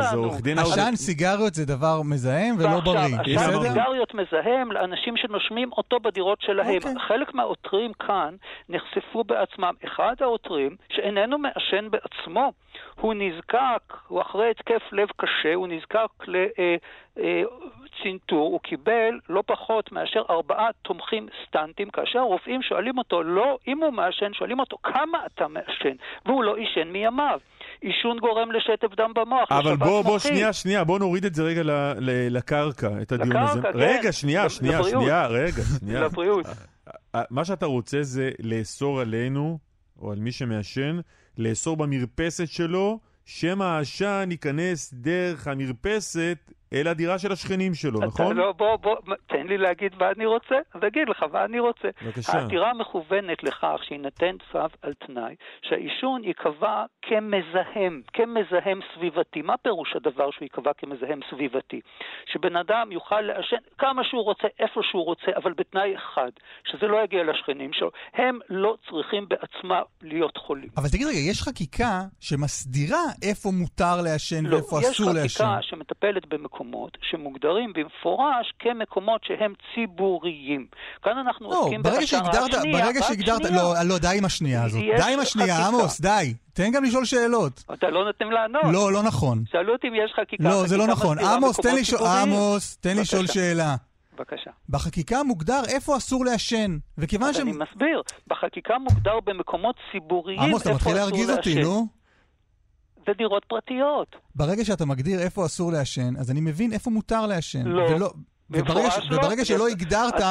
עשן סיגריות זה דבר מזהם ולא בריא. עשן סיגריות מזהם לאנשים שנושמים אותו בדירות שלהם. חלק מהעותרים כאן נחשפו בעצמם. אחד העותרים שאיננו מעשן בעצמו, הוא נזקק, הוא אחרי התקף לב קשה, הוא נזקק לצינטור, הוא קיבל לא פחות מאשר 4 תומכים סטנטים, כאשר הרופאים שואלים אותו, לא אם הוא מעשן, שואלים אותו כמה אתה מעשן, והוא לא עישן מימיו. עישון גורם לשטף דם במוח. אבל בוא, שנייה, בוא נוריד את זה רגע לקרקע, את הדיון הזה. רגע, שנייה. לבריאות. מה שאתה רוצה זה לאסור עלינו, או על מי שמעשן, לאסור במרפסת שלו, שם העשן ייכנס דרך המרפסת אל הדירה של השכנים שלו, נכון? לא, בוא, תן לי להגיד מה אני רוצה, אז אגיד לך מה אני רוצה. בבקשה. העתירה מכוונת לכך שינתן צו על תנאי, שהעישון ייקבע כמזהם סביבתי. מה פירוש הדבר שהוא ייקבע כמזהם סביבתי? שבן אדם יוכל לעשן כמה שהוא רוצה, איפה שהוא רוצה, אבל בתנאי אחד, שזה לא יגיע לשכנים שלו. הם לא צריכים בעצמה להיות חולים. אבל תגיד רגע, יש חקיקה שמסדירה איפה מותר לעשן ואיפה אסור לעשן. שמוגדרים במפורש כמקומות שהם ציבוריים. כאן אנחנו עוסקים ברגע שהגדרת, לא, די עם השנייה הזאת. די עם השנייה, עמוס, די. תן גם לשאול שאלות. אתה לא נותנים לענות. לא נכון. שאלו אותי אם יש חקיקה. לא, זה לא נכון. עמוס, תן לשאול שאלה. בבקשה. בחקיקה מוגדר איפה אסור לעשן. וכיוון ש... אני מסביר. בחקיקה מוגדר במקומות ציבוריים איפה אסור לעשן. עמוס, אתה מתחיל להרגיז אותי, נו? זה דירות פרטיות. ברגע שאתה מגדיר איפה אסור לעשן, אז אני מבין איפה מותר לעשן. לא. וברגע שלא הגדרת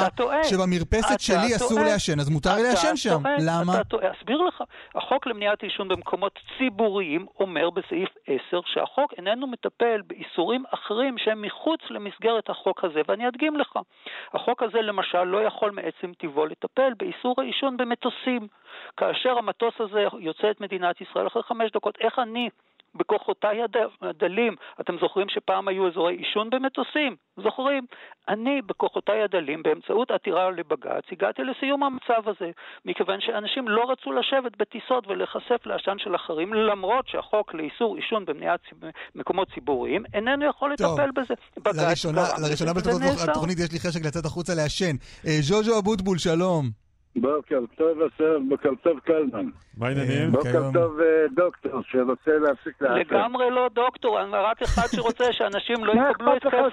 שבמרפסת שלי אסור לעשן, אז מותר לעשן שם. למה? אסביר לך. החוק למניעת עישון במקומות ציבוריים אומר בסעיף 10 שהחוק איננו מטפל באיסורים אחרים שהם מחוץ למסגרת החוק הזה, ואני אדגים לך. החוק הזה למשל לא יכול מעצם טבעו לטפל באיסור העישון במטוסים. כאשר המטוס הזה יוצא את מדינת ישראל אחרי 5 דקות, איך אני בכוחותיי הדלים, אתם זוכרים שפעם היו אזורי עישון במטוסים, זוכרים? אני בכוחותיי הדלים, באמצעות עתירה לבג"ץ, הגעתי לסיום המצב הזה, מכיוון שאנשים לא רצו לשבת בטיסות ולחשף לעשן של אחרים, למרות שהחוק לאיסור עישון במניעת מקומות ציבוריים, איננו יכול לטפל בזה. לראשונה בתוכנית יש לי חשק לצאת החוצה לעשן. ז'וז'ו אבוטבול, שלום. בוקר טוב אסף, בוקר טוב קלמן. מה העניינים? בוקר טוב דוקטור שרוצה להפסיק לעשן. לגמרי לא דוקטור, אני רק אחד שרוצה שאנשים לא יקבלו את כפלו,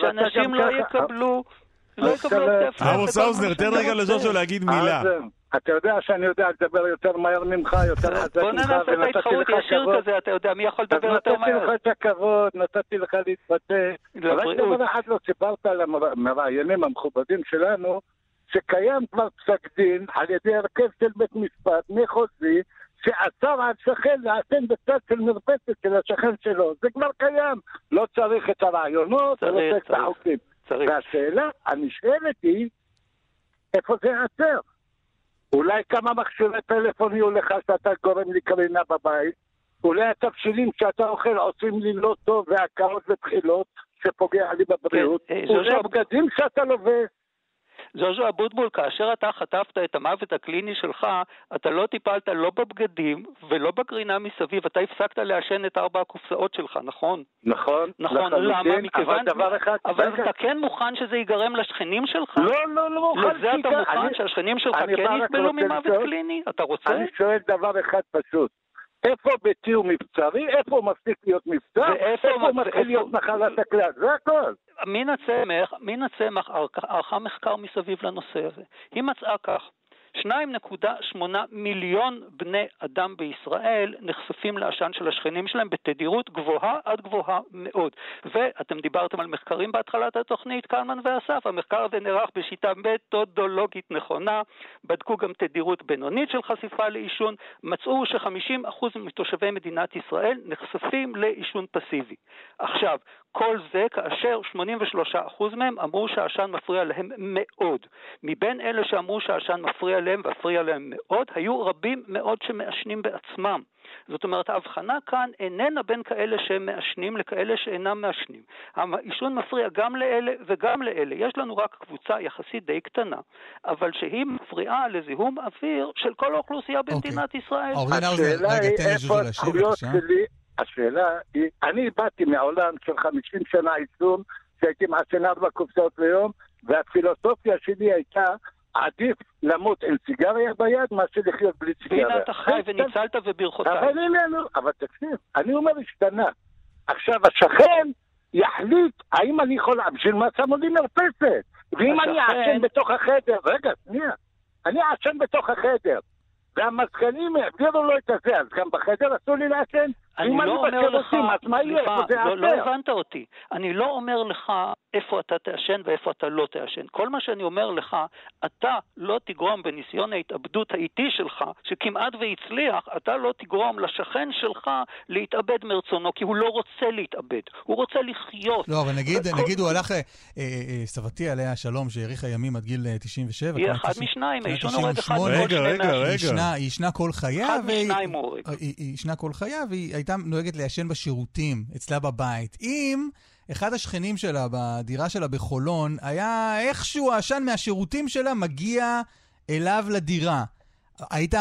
שאנשים לא יקבלו את כפלו. עמוס האוזנר, תן רגע לז'וז'ו להגיד מילה. אתה יודע שאני יודע לדבר יותר מהר ממך, יותר חזק ממך. בוא נעשה את ההתחרות ישיר כזה, אתה יודע, מי יכול לדבר יותר מהר? נתתי לך את הכבוד, נתתי לך להתבטא. אבל דבר אחד לא סיפרת על המראיינים המכובדים שלנו, שקיים כבר פסק דין על ידי הרכב של בית משפט מחוזי שאסר על שכן לעשן בצד של מרפסת של השכן שלו. זה כבר קיים. לא צריך את הרעיונות, לא צריך את החוקים. והשאלה הנשאלת היא, איפה זה עצר? אולי כמה מכשירי טלפון יהיו לך שאתה גורם לי קרינה בבית? אולי התפשילים שאתה אוכל עושים לי לא טוב והקאות ובחילות שפוגע לי בבריאות? אולי הבגדים שאתה לובש? ז'וז'ו אבוטבול, כאשר אתה חטפת את המוות הקליני שלך, אתה לא טיפלת לא בבגדים ולא בקרינה מסביב, אתה הפסקת לעשן את 4 הקופסאות שלך, נכון? נכון. נכון, למה? מכיוון... אבל אתה כן מוכן שזה ייגרם לשכנים שלך? לא, לא, לא מוכן. לזה אתה מוכן שהשכנים שלך כן יתבלו ממוות קליני? אתה רוצה? אני שואל דבר אחד פשוט. איפה ביתי הוא מבצרי? איפה מפסיק להיות מבצר? איפה מתחיל להיות נחלת הכלל? זה הכל. מן הצמח ערכה מחקר מסביב לנושא הזה. היא מצאה כך, 2.8 מיליון בני אדם בישראל נחשפים לעשן של השכנים שלהם בתדירות גבוהה עד גבוהה מאוד. ואתם דיברתם על מחקרים בהתחלת התוכנית, קלמן ואסף. המחקר הזה נערך בשיטה מתודולוגית נכונה, בדקו גם תדירות בינונית של חשיפה לעישון, מצאו ש50% מתושבי מדינת ישראל נחשפים לעישון פסיבי. עכשיו, כל זה כאשר 83% מהם אמרו שהעשן מפריע להם מאוד. מבין אלה שאמרו שהעשן מפריע להם והפריע להם מאוד, היו רבים מאוד שמעשנים בעצמם. זאת אומרת, ההבחנה כאן איננה בין כאלה שמעשנים לכאלה שאינם מעשנים. העישון מפריע גם לאלה וגם לאלה. יש לנו רק קבוצה יחסית די קטנה, אבל שהיא מפריעה לזיהום אוויר של כל האוכלוסייה במדינת ישראל. השאלה היא, אני באתי מהעולם של 50 שנה עישון, שהייתי מעשן 4 קופסאות ליום, והפילוסופיה שלי הייתה עדיף למות עם סיגריה ביד מאשר לחיות בלי סיגריה. הנה אתה חי וניצלת וברכותיי. אבל תקשיב, אני אומר השתנה. עכשיו השכן יחליט האם אני יכול, בשביל מה שמו לי מרפסת. ואם אני אעשן בתוך החדר, רגע, שנייה, אני אעשן בתוך החדר. והמזכנים העבירו לו את הזה, אז גם בחדר עשו לי לעשן. אני לא אומר לך, לא הבנת אותי, אני לא אומר לך איפה אתה תעשן ואיפה אתה לא תעשן. כל מה שאני אומר לך, אתה לא תגרום בניסיון ההתאבדות האיטי שלך, שכמעט והצליח, אתה לא תגרום לשכן שלך להתאבד מרצונו, כי הוא לא רוצה להתאבד, הוא רוצה לחיות. לא, אבל נגיד הוא הלך, סבתי עליה השלום שהאריכה ימים עד גיל 97. היא אחד משניים, האישון הורד אחד מול שני מהשניים. היא ישנה כל חיה, והיא הייתה נוהגת לישן בשירותים אצלה בבית. אם אחד השכנים שלה בדירה שלה בחולון היה איכשהו העשן מהשירותים שלה מגיע אליו לדירה, היית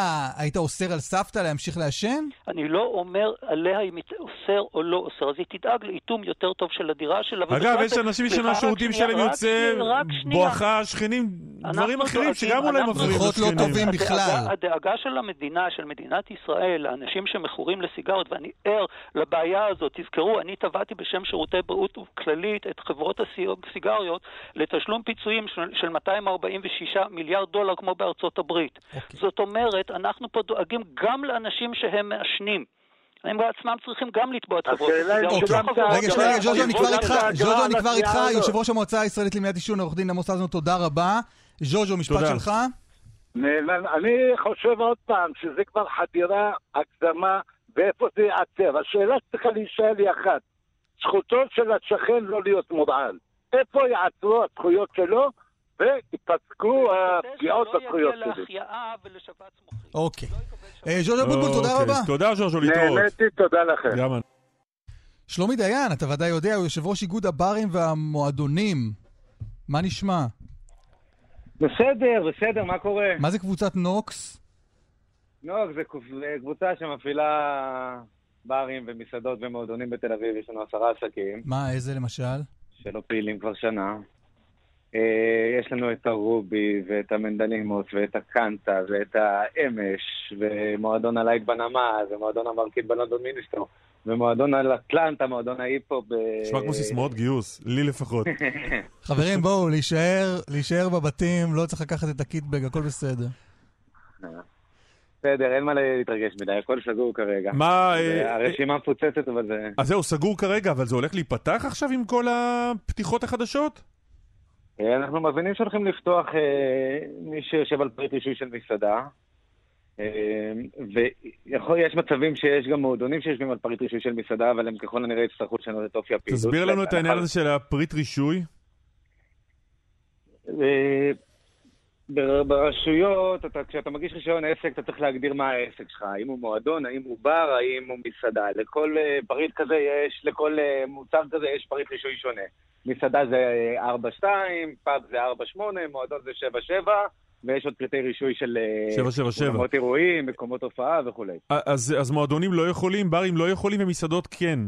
אוסר על סבתא להמשיך לעשן? אני לא אומר עליה אם אוסר או לא אוסר, אז היא תדאג לאיתום יותר טוב של הדירה שלה. אגב, יש אנשים משנה שירותים שלהם יוצא בואכה, שכנים, דברים אחרים שגם אולי מפריעים לשכנים. לא טובים בכלל. הדאגה של המדינה, של מדינת ישראל, האנשים שמכורים לסיגרות, ואני ער לבעיה הזאת, תזכרו, אני טבעתי בשם שירותי בריאות וכללית את חברות הסיגריות לתשלום פיצויים של 246 מיליארד דולר כמו בארצות הברית. זאת אומרת, אנחנו פה דואגים גם לאנשים שהם מעשנים. הם בעצמם צריכים גם לתבוע את חברות. רגע, ז'וז'ו, אני כבר איתך, יושב ראש המועצה הישראלית למניעת עישון, עורך דין עמוס האוזנר, תודה רבה. ז'וז'ו, משפט שלך? אני חושב עוד פעם שזה כבר חדירה, הגזמה, ואיפה זה יעצר. השאלה שצריכה להישאל היא אחת. זכותו של השכן לא להיות מודען. איפה יעצרו הזכויות שלו? והתפסקו הפגיעות הזכויות שלי. אוקיי. ז'וז'ו אבוטבול, תודה רבה. תודה, ז'וז'ו, להתראות. נהניתי, תודה לכם. שלומי דיין, אתה ודאי יודע, הוא יושב ראש איגוד הברים והמועדונים. מה נשמע? בסדר, מה קורה? מה זה קבוצת נוקס? נוקס זה קבוצה שמפעילה ברים ומסעדות ומועדונים בתל אביב. יש לנו 10 עסקים. מה, איזה למשל? שלא פעילים כבר שנה. יש לנו את הרובי ואת המנדנימוס ואת הקנטה ואת האמש ומועדון הלייט בנמל ומועדון המרקיד בלונדון מיניסטרו ומועדון הלטלנטה, מועדון ההיפו נשמע כמו סיסמאות גיוס, לי לפחות. חברים, בואו, להישאר בבתים, לא צריך לקחת את הקיטבג, הכל בסדר. בסדר, אין מה להתרגש מדי, הכל סגור כרגע. מה? הרשימה מפוצצת, אבל זה... אז זהו, סגור כרגע, אבל זה הולך להיפתח עכשיו עם כל הפתיחות החדשות? אנחנו מבינים שהולכים לפתוח מי שיושב על פריט אישוי של מסעדה, ויש מצבים שיש גם מועדונים שיושבים על פריט אישוי של מסעדה, אבל הם ככל הנראה יצטרכו לשנות את אופי הפעילות. תסביר לנו את העניין הזה של הפריט אישוי. ברשויות, כשאתה מגיש רישיון עסק, אתה צריך להגדיר מה העסק שלך, האם הוא מועדון, האם הוא בר, האם הוא מסעדה. לכל פריט כזה יש, לכל מוצר כזה יש פריט רישוי שונה. מסעדה זה 4-2, פאב זה 4-8, מועדון זה 7-7, ויש עוד פריטי רישוי של 7-7. מקומות אירועים, מקומות הופעה וכו'. אז מועדונים לא יכולים, ברים לא יכולים ומסעדות כן.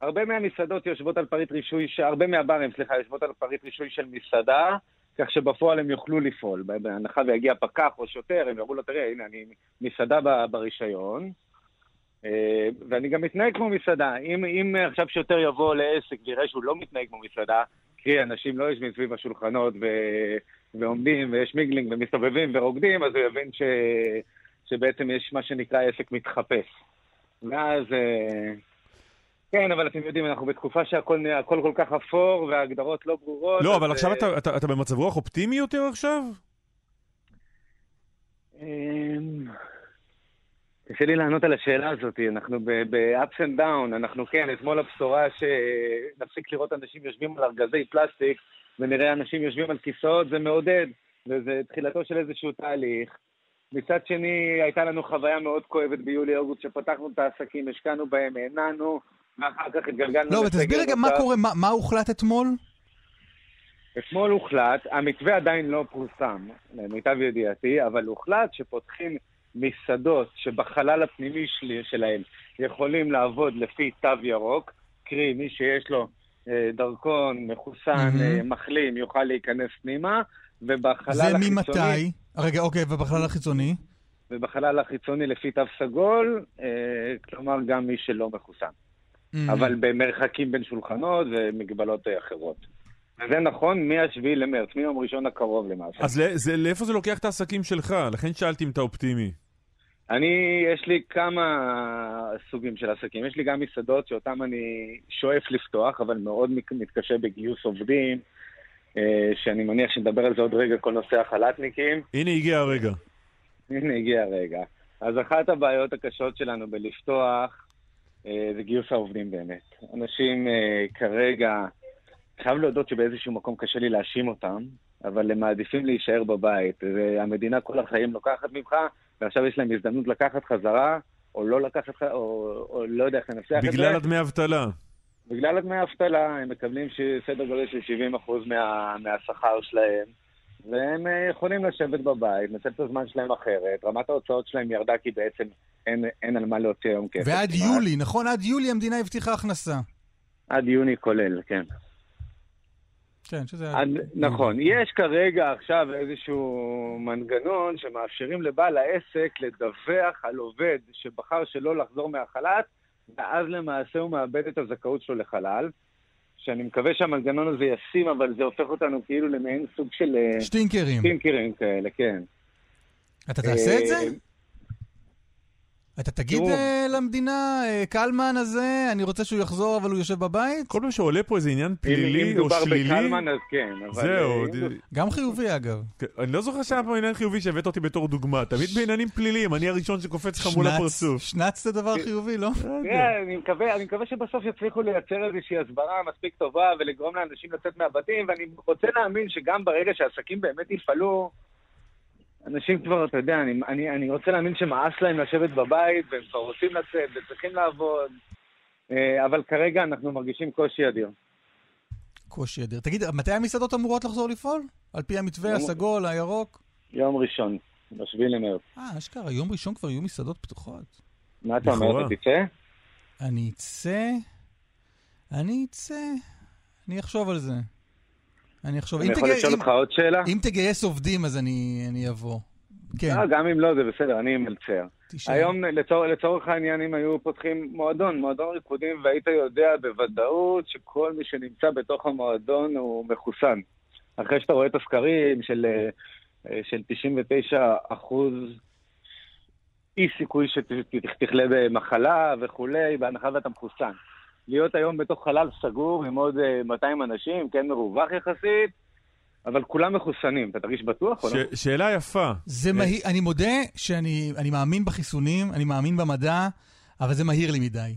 הרבה מהמסעדות יושבות על פריט רישוי, הרבה מהברים, סליחה, יושבות על פריט רישוי של מסעדה, כך שבפועל הם יוכלו לפעול. בהנחה ויגיע פקח או שוטר, הם יראו לו, תראה, הנה, אני מסעדה ברישיון, ואני גם מתנהג כמו מסעדה. אם עכשיו שוטר יבוא לעסק ויראה שהוא לא מתנהג כמו מסעדה, כי אנשים לא יושבים סביב השולחנות ועומדים ויש מיגלינג ומסתובבים ורוקדים, אז הוא יבין שבעצם יש מה שנקרא עסק מתחפש. ואז... כן, אבל אתם יודעים, אנחנו בתקופה שהכל כל כך אפור וההגדרות לא ברורות. לא, אבל עכשיו אתה במצב רוח אופטימי יותר עכשיו? קשה לי לענות על השאלה הזאת, אנחנו ב-ups and down, אנחנו כן, אתמול הבשורה שנפסיק לראות אנשים יושבים על ארגזי פלסטיק ונראה אנשים יושבים על כיסאות, זה מעודד, וזה תחילתו של איזשהו תהליך. מצד שני, הייתה לנו חוויה מאוד כואבת ביולי-אוגוסט, שפתחנו את העסקים, השקענו בהם, העננו, ואחר כך התגלגלנו... לא, ותסביר רגע מה קורה, מה הוחלט אתמול? אתמול הוחלט, המתווה עדיין לא פורסם, למיטב ידיעתי, אבל הוחלט שפותחים מסעדות שבחלל הפנימי שלהם יכולים לעבוד לפי תו ירוק, קרי מי שיש לו דרכון, מחוסן, מחלים, יוכל להיכנס פנימה, ובחלל החיצוני... זה ממתי? רגע, אוקיי, ובחלל החיצוני? ובחלל החיצוני לפי תו סגול, כלומר גם מי שלא מחוסן. אבל במרחקים בין שולחנות ומגבלות אחרות. וזה נכון מה-7 למרץ, מיום ראשון הקרוב למעשה. אז לאיפה זה לוקח את העסקים שלך? לכן שאלתי אם אתה אופטימי. יש לי כמה סוגים של עסקים. יש לי גם מסעדות שאותם אני שואף לפתוח, אבל מאוד מתקשה בגיוס עובדים, שאני מניח שנדבר על זה עוד רגע, כל נושא החלטניקים. הנה הגיע הרגע. אז אחת הבעיות הקשות שלנו בלפתוח, זה גיוס העובדים באמת. אנשים כרגע, חייב להודות שבאיזשהו מקום קשה לי להאשים אותם, אבל הם מעדיפים להישאר בבית. המדינה כל החיים לוקחת ממך, ועכשיו יש להם הזדמנות לקחת חזרה, או לא לקחת, או לא יודע, לנסח את זה. בגלל הדמי אבטלה. בגלל הדמי אבטלה, הם מקבלים סדר גודל של 70% מהשכר שלהם, והם יכולים לשבת בבית, נצל את הזמן שלהם אחרת, רמת ההוצאות שלהם ירדה כי בעצם... אין על מה להוציא היום כסף. ועד יולי, נכון? עד יולי המדינה הבטיחה הכנסה. עד יוני כולל, כן. כן, שזה... נכון. יש כרגע עכשיו איזשהו מנגנון שמאפשרים לבעל העסק לדווח על עובד שבחר שלא לחזור מהחל"ת, ואז למעשה הוא מאבד את הזכאות שלו לחלל. שאני מקווה שהמנגנון הזה ישים, אבל זה הופך אותנו כאילו למעין סוג של... שטינקרים כאלה, כן. אתה תעשה את זה? אתה תגיד למדינה, קלמן הזה, אני רוצה שהוא יחזור, אבל הוא יושב בבית? כל פעם שעולה פה איזה עניין פלילי או שלילי... אם מדובר בקלמן, אז כן. זהו. גם חיובי, אגב. אני לא זוכר שהיה פעם עניין חיובי שהבאת אותי בתור דוגמה. תמיד בעניינים פליליים, אני הראשון שקופץ לך מול הפרצוף. שנץ זה דבר חיובי, לא? אני מקווה שבסוף יצליחו לייצר איזושהי הסברה מספיק טובה ולגרום לאנשים לצאת מהבתים, ואני רוצה להאמין שגם ברגע שהעסקים באמת יפעלו, אנשים כבר, אתה יודע, אני רוצה להאמין שמאס להם לשבת בבית, והם כבר רוצים לצאת, וצריכים לעבוד, אבל כרגע אנחנו מרגישים קושי אדיר. קושי אדיר. תגיד, מתי המסעדות אמורות לחזור לפעול? על פי המתווה, הסגול, הירוק? יום ראשון, בשביל למרץ. אשכרה, יום ראשון כבר יהיו מסעדות פתוחות. מה אתה אומר, אתה תצא? אני אצא, אני אחשוב על זה. אני חושב, אם תגייס עובדים, אז אני אבוא. גם אם לא, זה בסדר, אני מלצר. היום, לצורך העניינים, היו פותחים מועדון ריקודים, והיית יודע בוודאות שכל מי שנמצא בתוך המועדון הוא מחוסן. אחרי שאתה רואה את הסקרים של 99% אי סיכוי שתחלה במחלה וכולי, בהנחה ואתה מחוסן. להיות היום בתוך חלל סגור עם עוד 200 אנשים, כן מרווח יחסית, אבל כולם מחוסנים. אתה תרגיש בטוח או לא? שאלה יפה. אני מודה שאני מאמין בחיסונים, אני מאמין במדע, אבל זה מהיר לי מדי.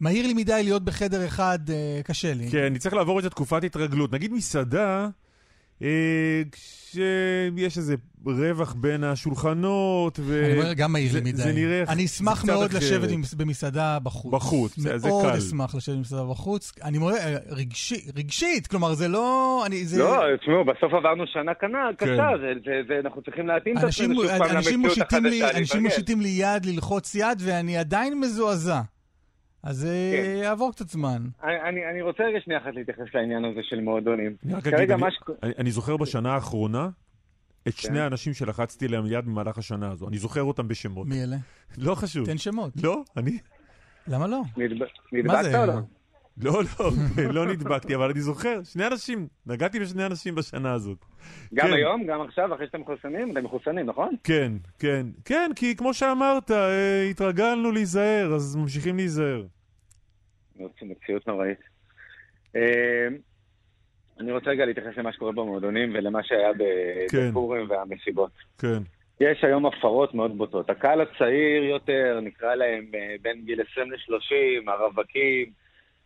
מהיר לי מדי להיות בחדר אחד, קשה לי. כן, אני צריך לעבור את התקופת התרגלות. נגיד מסעדה, כשיש איזה רווח בין השולחנות אני אומר גם מהיר מדי. אני אשמח מאוד לשבת במסעדה בחוץ, מאוד אשמח לשבת במסעדה בחוץ, אני אומר רגשית, כלומר זה לא תשמעו, בסוף עברנו שנה קשה, אנחנו צריכים להתאים את עצמנו. אנשים מושיטים לי יד ללחוץ יד ואני עדיין מזועזע, אז יעבור קצת זמן. אני רוצה רגע שנייה אחת להתייחס לעניין הזה של מועדונים. אני זוכר בשנה האחרונה את שני האנשים שלחצתי להם יד במהלך השנה הזו. אני זוכר אותם בשמות. מי אלה? לא חשוב. תן שמות. לא, אני. למה לא? נדבקת או לא? לא, לא, לא נדבקתי, אבל אני זוכר. שני אנשים, נגעתי בשני אנשים בשנה הזאת. גם היום, גם עכשיו, אחרי שאתם מחוסנים, אתם מחוסנים, נכון? כן, כן. כן, כי כמו שאמרת, התרגלנו להיזהר, אז ממשיכים להיזהר. מציאות נוראית. אני רוצה רגע להתייחס למה שקורה במועדונים ולמה שהיה בפורים והמסיבות. כן. יש היום הפרות מאוד בוטות. הקהל הצעיר יותר, נקרא להם בין גיל 20 ל-30, הרווקים,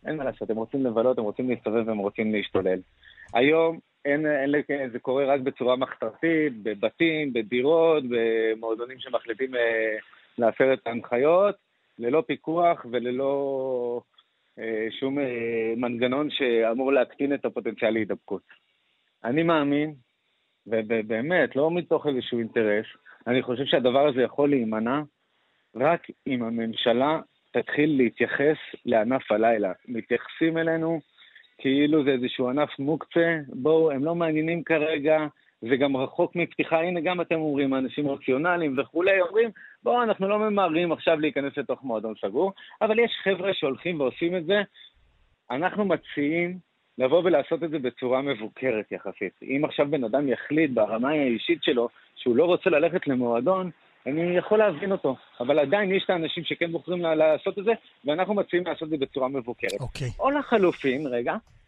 אין מה לעשות, הם רוצים לבלות, הם רוצים להסתובב והם רוצים להשתולל. היום זה קורה רק בצורה מחתרתית, בבתים, בדירות, במועדונים שמחליטים להפר את ההנחיות, ללא פיקוח וללא שום מנגנון שאמור להקטין את הפוטנציאל להידבקות. אני מאמין, ובאמת, לא מתוך איזשהו אינטרס, אני חושב שהדבר הזה יכול להימנע רק אם הממשלה תתחיל להתייחס לענף הלילה. מתייחסים אלינו כאילו זה איזשהו ענף מוקצה, בואו, הם לא מעניינים כרגע, זה גם רחוק מפתיחה, הנה גם אתם אומרים, אנשים רציונליים וכולי, אומרים, בואו, אנחנו לא ממהרים עכשיו להיכנס לתוך מועדון סגור, אבל יש חבר'ה שהולכים ועושים את זה, אנחנו מציעים לבוא ולעשות את זה בצורה מבוקרת יחסית. אם עכשיו בן אדם יחליט ברמה האישית שלו, שהוא לא רוצה ללכת למועדון, אני יכול להבין אותו, אבל עדיין יש את האנשים שכן בוחרים לעשות את זה, ואנחנו מציעים לעשות את זה בצורה מבוקרת.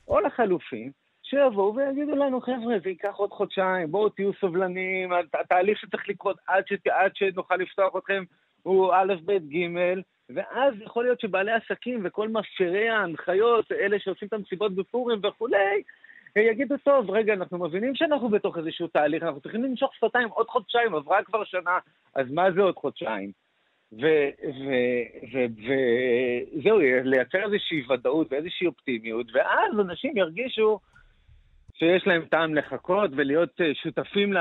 או לחלופין, שיבואו ויגידו לנו, חבר'ה, זה ייקח עוד חודשיים, בואו תהיו סובלנים, התהליך שצריך לקרות עד שנוכל לפתוח אתכם הוא א' ב' ג', ואז יכול להיות שבעלי עסקים וכל מפשרי ההנחיות, אלה שעושים את המסיבות בפורים וכולי, יגידו, טוב, רגע, אנחנו מבינים שאנחנו בתוך איזשהו תהליך, אנחנו צריכים למשוך שפתיים עוד חודשיים, עברה כבר שנה, אז מה זה עוד חודשיים? וזהו, לייצר איזושהי ודאות ואיזושהי אופטימיות, ואז אנשים ירגישו שיש להם טעם לחכות ולהיות שותפים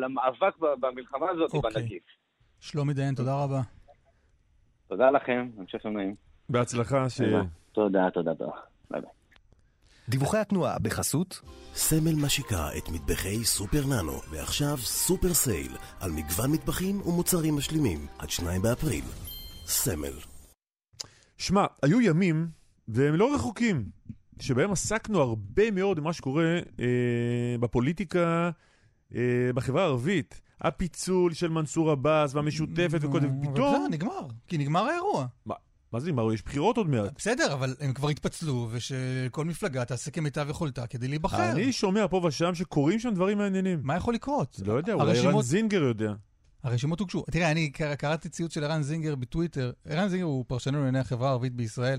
למאבק במלחמה הזאת בנגיף. שלומי דיין, תודה רבה. תודה לכם, המשך נעים. בהצלחה. תודה, תודה, תודה. ביי ביי. דיווחי התנועה בחסות סמל משיקה את מטבחי סופר ננו, ועכשיו סופר סייל על מגוון מטבחים ומוצרים משלימים עד 2 באפריל. סמל. שמע, היו ימים והם לא רחוקים שבהם עסקנו הרבה מאוד במה שקורה בפוליטיקה בחברה הערבית, הפיצול של מנסור עבאס והמשותפת וקודם, ופתאום נגמר, כי נגמר האירוע. מה זה נגמר? יש בחירות עוד מעט. בסדר, אבל הם כבר התפצלו, ושכל מפלגה תעשה כמיטב יכולתה כדי להיבחר. אני שומע פה ושם שקוראים שם דברים מעניינים. מה יכול לקרות? לא יודע, אולי ערן זינגר יודע. הרשימות הוגשו. תראה, אני קראתי ציוץ של ערן זינגר בטוויטר. ערן זינגר הוא פרשנון לענייני החברה הערבית בישראל.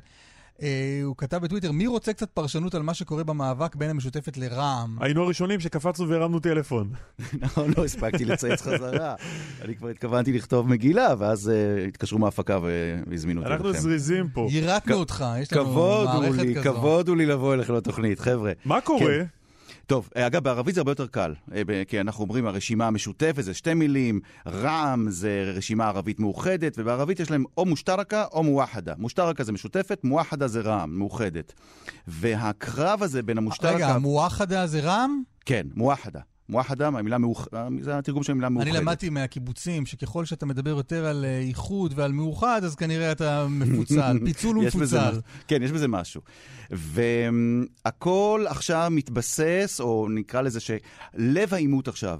הוא כתב בטוויטר, מי רוצה קצת פרשנות על מה שקורה במאבק בין המשותפת לרעם? היינו הראשונים שקפצנו והרמנו טלפון. נכון, לא הספקתי לצייץ חזרה. אני כבר התכוונתי לכתוב מגילה, ואז התקשרו מההפקה והזמינו אותי לכם. אנחנו זריזים פה. יירתנו אותך, יש לנו מערכת כזו. כבוד הוא לי לבוא אליך לתוכנית, חבר'ה. מה קורה? טוב, אגב, בערבית זה הרבה יותר קל, כי אנחנו אומרים הרשימה המשותפת זה 2 מילים, רע"מ זה רשימה ערבית מאוחדת, ובערבית יש להם או מושתרקה או מואחדה. מושתרקה זה משותפת, מואחדה זה רע"מ, מאוחדת. והקרב הזה בין המושתרקה... רגע, מואחדה זה רע"מ? כן, מואחדה. מואחדה, זה התרגום של המילה מאוחדת. אני למדתי מהקיבוצים שככל שאתה מדבר יותר על איחוד ועל מאוחד, אז כנראה אתה מפוצל, פיצול ומפוצל. כן, יש בזה משהו. והכל עכשיו מתבסס, או נקרא לזה שלב העימות עכשיו,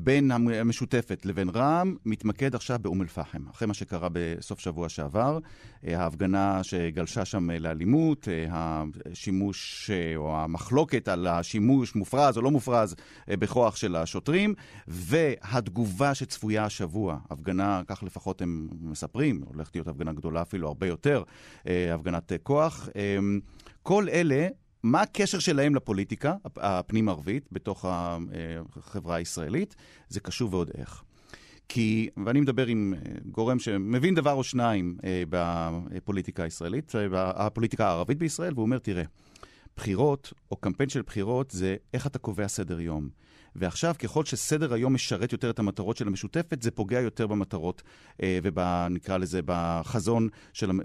בין המשותפת לבין רע"מ, מתמקד עכשיו באום אל-פחם. אחרי מה שקרה בסוף שבוע שעבר, ההפגנה שגלשה שם לאלימות, השימוש או המחלוקת על השימוש מופרז או לא מופרז בכוח של השוטרים, והתגובה שצפויה השבוע, הפגנה, כך לפחות הם מספרים, הולכת להיות הפגנה גדולה אפילו הרבה יותר, הפגנת כוח. כל אלה מה הקשר שלהם לפוליטיקה, הפנים ערבית, בתוך החברה הישראלית? זה קשור ועוד איך. כי, ואני מדבר עם גורם שמבין דבר או שניים בפוליטיקה הישראלית, הפוליטיקה הערבית בישראל, והוא אומר, תראה, בחירות או קמפיין של בחירות זה איך אתה קובע סדר יום. ועכשיו, ככל שסדר היום משרת יותר את המטרות של המשותפת, זה פוגע יותר במטרות, ונקרא לזה, בחזון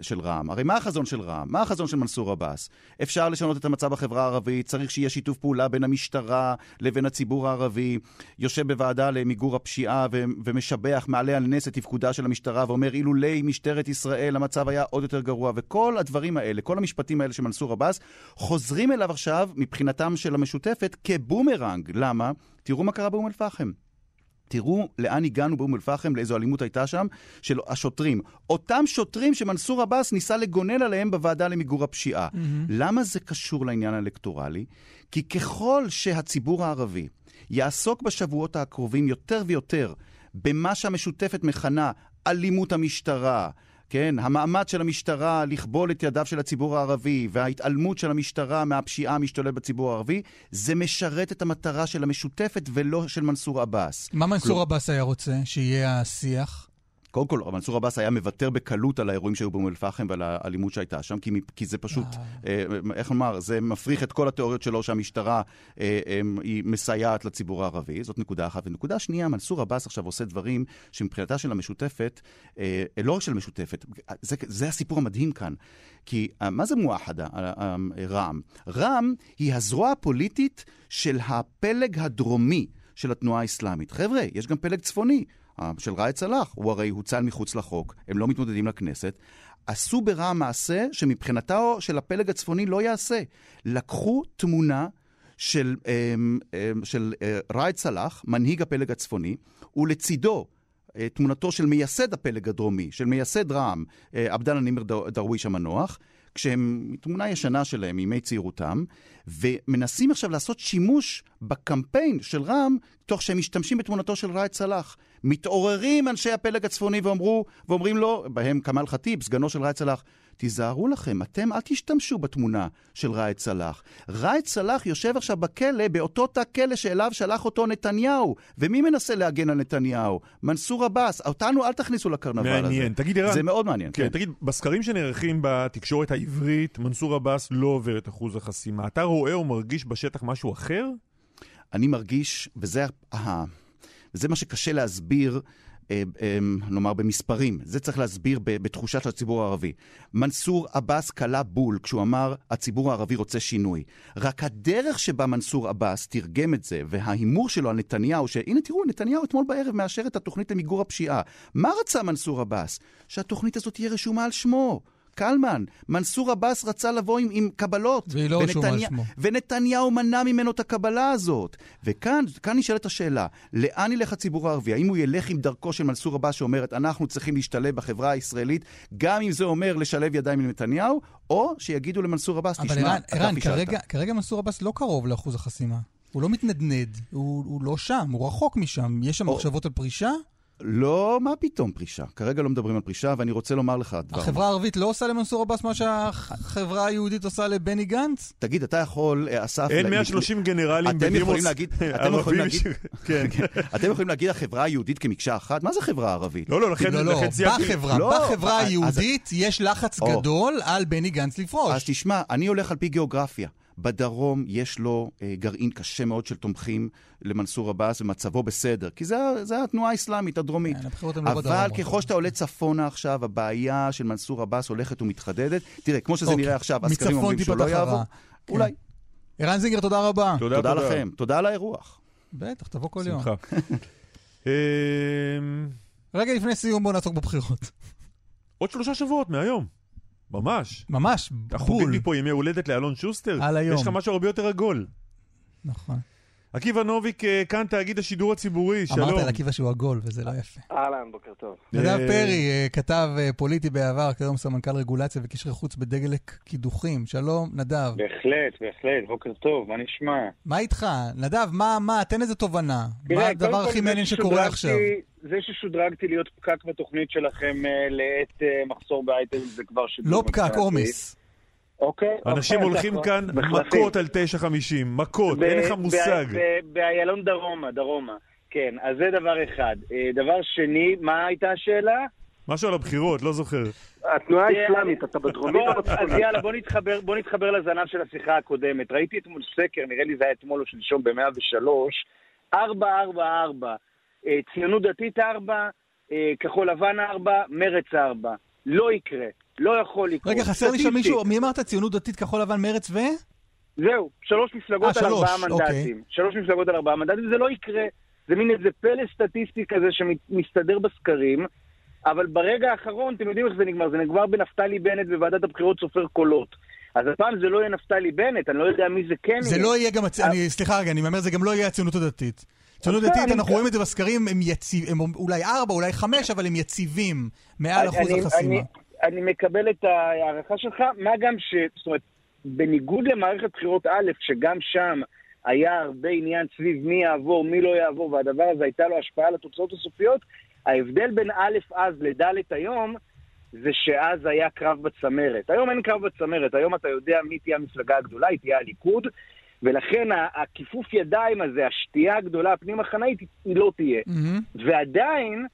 של רע"מ. הרי מה החזון של רע"מ? מה החזון של מנסור עבאס? אפשר לשנות את המצב בחברה הערבית, צריך שיהיה שיתוף פעולה בין המשטרה לבין הציבור הערבי, יושב בוועדה למיגור הפשיעה ומשבח, מעלה על נס את תפקודה של המשטרה, ואומר, אילולי משטרת ישראל, המצב היה עוד יותר גרוע. וכל הדברים האלה, כל המשפטים האלה של מנסור עבאס, חוזרים אליו עכשיו, מבחינתם של המשותפת, כבומרנג. למה? תראו מה קרה באום אל-פחם. תראו לאן הגענו באום אל-פחם, לאיזו אלימות הייתה שם, של השוטרים. אותם שוטרים שמנסור עבאס ניסה לגונן עליהם בוועדה למיגור הפשיעה. למה זה קשור לעניין האלקטורלי? כי ככל שהציבור הערבי יעסוק בשבועות הקרובים יותר ויותר במה שהמשותפת מכנה אלימות המשטרה, כן, המעמד של המשטרה לכבול את ידיו של הציבור הערבי וההתעלמות של המשטרה מהפשיעה המשתוללת בציבור הערבי, זה משרת את המטרה של המשותפת ולא של מנסור עבאס. מה מנסור עבאס היה רוצה? שיהיה השיח? קודם כל, מנסור עבאס היה מוותר בקלות על האירועים שהיו באום אל-פחם ועל האלימות שהייתה שם, כי זה פשוט, איך נאמר, זה מפריך את כל התיאוריות שלו שהמשטרה היא מסייעת לציבור הערבי. זאת נקודה אחת. ונקודה שנייה, מנסור עבאס עכשיו עושה דברים שמבחינתה של המשותפת, לא רק של המשותפת, זה הסיפור המדהים כאן. כי מה זה מואחדה, רע"מ? רע"מ היא הזרוע הפוליטית של הפלג הדרומי של התנועה האסלאמית. חבר'ה, יש גם פלג צפוני. של ראד סלאח, הוא הרי הוצל מחוץ לחוק, הם לא מתמודדים לכנסת, עשו ברע מעשה שמבחינתו של הפלג הצפוני לא יעשה. לקחו תמונה של ראד סלאח, מנהיג הפלג הצפוני, ולצידו תמונתו של מייסד הפלג הדרומי, של מייסד רע"מ, עבדאללה נימר דרוויש המנוח, כשהם, תמונה ישנה שלהם, ימי צעירותם, ומנסים עכשיו לעשות שימוש בקמפיין של רע"מ, תוך שהם משתמשים בתמונתו של ראד סלאח. מתעוררים אנשי הפלג הצפוני ואומרים לו, בהם כמאל חטיב, סגנו של ראד סלאח, תיזהרו לכם, אתם אל תשתמשו בתמונה של ראד סלאח. ראד סלאח יושב עכשיו בכלא, באותו תא כלא שאליו שלח אותו נתניהו. ומי מנסה להגן על נתניהו? מנסור עבאס. אותנו אל תכניסו לקרנבל מעניין. הזה. מעניין, תגיד אירן. זה מאוד מעניין. כן. תגיד, בסקרים שנערכים בתקשורת העברית, מנסור עבאס לא עובר את אחוז החסימה. אתה רואה או מרגיש בשטח משהו אחר? אני מרגיש, וזה זה מה שקשה להסביר, נאמר במספרים. זה צריך להסביר בתחושה של הציבור הערבי. מנסור עבאס קלה בול כשהוא אמר, הציבור הערבי רוצה שינוי. רק הדרך שבה מנסור עבאס תרגם את זה, וההימור שלו על נתניהו, שהנה תראו, נתניהו אתמול בערב מאשר את התוכנית למיגור הפשיעה. מה רצה מנסור עבאס? שהתוכנית הזאת תהיה רשומה על שמו. קלמן, מנסור עבאס רצה לבוא עם קבלות, ונתניהו מנע ממנו את הקבלה הזאת. וכאן נשאלת השאלה, לאן ילך הציבור הערבי? האם הוא ילך עם דרכו של מנסור עבאס שאומרת, אנחנו צריכים להשתלב בחברה הישראלית, גם אם זה אומר לשלב ידיים עם נתניהו, או שיגידו למנסור עבאס, תשמע, אתה פישלת. כרגע מנסור עבאס לא קרוב לאחוז החסימה. הוא לא מתנדנד, הוא לא שם, הוא רחוק משם. יש שם מחשבות על פרישה? לא, מה פתאום פרישה? כרגע לא מדברים על פרישה, ואני רוצה לומר לך דבר. החברה הערבית לא עושה למנסור עבאס מה שהחברה היהודית עושה לבני גנץ? תגיד, אתה יכול, אסף... אין 130 גנרלים בדימוס ערבים. אתם יכולים להגיד החברה היהודית כמקשה אחת? מה זה חברה הערבית? לא, לא, בחברה היהודית יש לחץ גדול על בני גנץ לפרוש. אז תשמע, אני הולך על פי גיאוגרפיה. בדרום יש לו גרעין קשה מאוד של תומכים למנסור עבאס ומצבו בסדר, כי זה התנועה האסלאמית הדרומית. אבל ככל שאתה עולה צפונה עכשיו, הבעיה של מנסור עבאס הולכת ומתחדדת. תראה, כמו שזה נראה עכשיו, הסקרים אומרים שלא יעבור. אולי. ערן זינגר, תודה רבה. תודה לכם. תודה על האירוח. בטח, תבוא כל יום. רגע לפני סיום, בוא נעסוק בבחירות. עוד 3 שבועות מהיום. ממש. ממש, בול. החוגים לי פה ימי הולדת לאלון שוסטר. על היום. יש לך משהו הרבה יותר עגול. נכון. עקיבא נוביק, כאן תאגיד השידור הציבורי, שלום. אמרת על עקיבא שהוא עגול, וזה לא יפה. אהלן, בוקר טוב. נדב פרי, כתב פוליטי בעבר, כיום סמנכ"ל רגולציה וקשרי חוץ בדגלק קידוחים. שלום, נדב. בהחלט, בהחלט, בוקר טוב, מה נשמע? מה איתך? נדב, מה, תן איזה תובנה. מה הדבר הכי מעניין שקורה עכשיו? זה ששודרגתי להיות פקק בתוכנית שלכם לעת מחסור בהייטק, זה כבר שידור. לא פקק, עומס. אוקיי? אנשים הולכים כאן מכות על 950, מכות, אין לך מושג. באיילון דרומה, כן, אז זה דבר אחד. דבר שני, מה הייתה השאלה? משהו על הבחירות, לא זוכר. התנועה האסלאמית, אתה בדרומית או בצפונית? אז יאללה, בוא נתחבר לזנב של השיחה הקודמת. ראיתי אתמול סקר, נראה לי זה היה אתמול או שלשום ב-103, 444, ציונות דתית 4, כחול לבן 4, מרץ 4. לא יקרה, לא יכול לקרות. רגע, חסר לי שם מישהו, מי אמרת ציונות דתית, כחול לבן, מרץ ו? זהו, 3 מפלגות על 4 מנדטים. 3 מפלגות על 4 מנדטים, זה לא יקרה. זה מין איזה פלא סטטיסטי כזה שמסתדר בסקרים, אבל ברגע האחרון, אתם יודעים איך זה נגמר, זה נגמר בנפתלי בנט בוועדת הבחירות סופר קולות. אז הפעם זה לא יהיה נפתלי בנט, אני לא יודע מי זה כן. זה לא יהיה גם, סליחה רגע, אני אומר, זה גם לא יהיה הציונות הדתית. ציונות הדתית, אנחנו רואים את זה בסקרים, הם אולי 4, אולי 5, אבל הם יציבים מעל אחוז החסימה. אני מקבל את הערכה שלך, מה גם ש... זאת אומרת, בניגוד למערכת בחירות א', שגם שם היה הרבה עניין סביב מי יעבור, מי לא יעבור, והדבר הזה הייתה לו השפעה על התוצאות הסופיות, ההבדל בין א' אז לד' היום, זה שאז היה קרב בצמרת. היום אין קרב בצמרת, היום אתה יודע מי תהיה המפלגה הגדולה, היא תהיה הליכוד, ולכן הכיפוף ידיים הזה, השתייה הגדולה, הפנים החנאית, היא לא תהיה. ועדיין,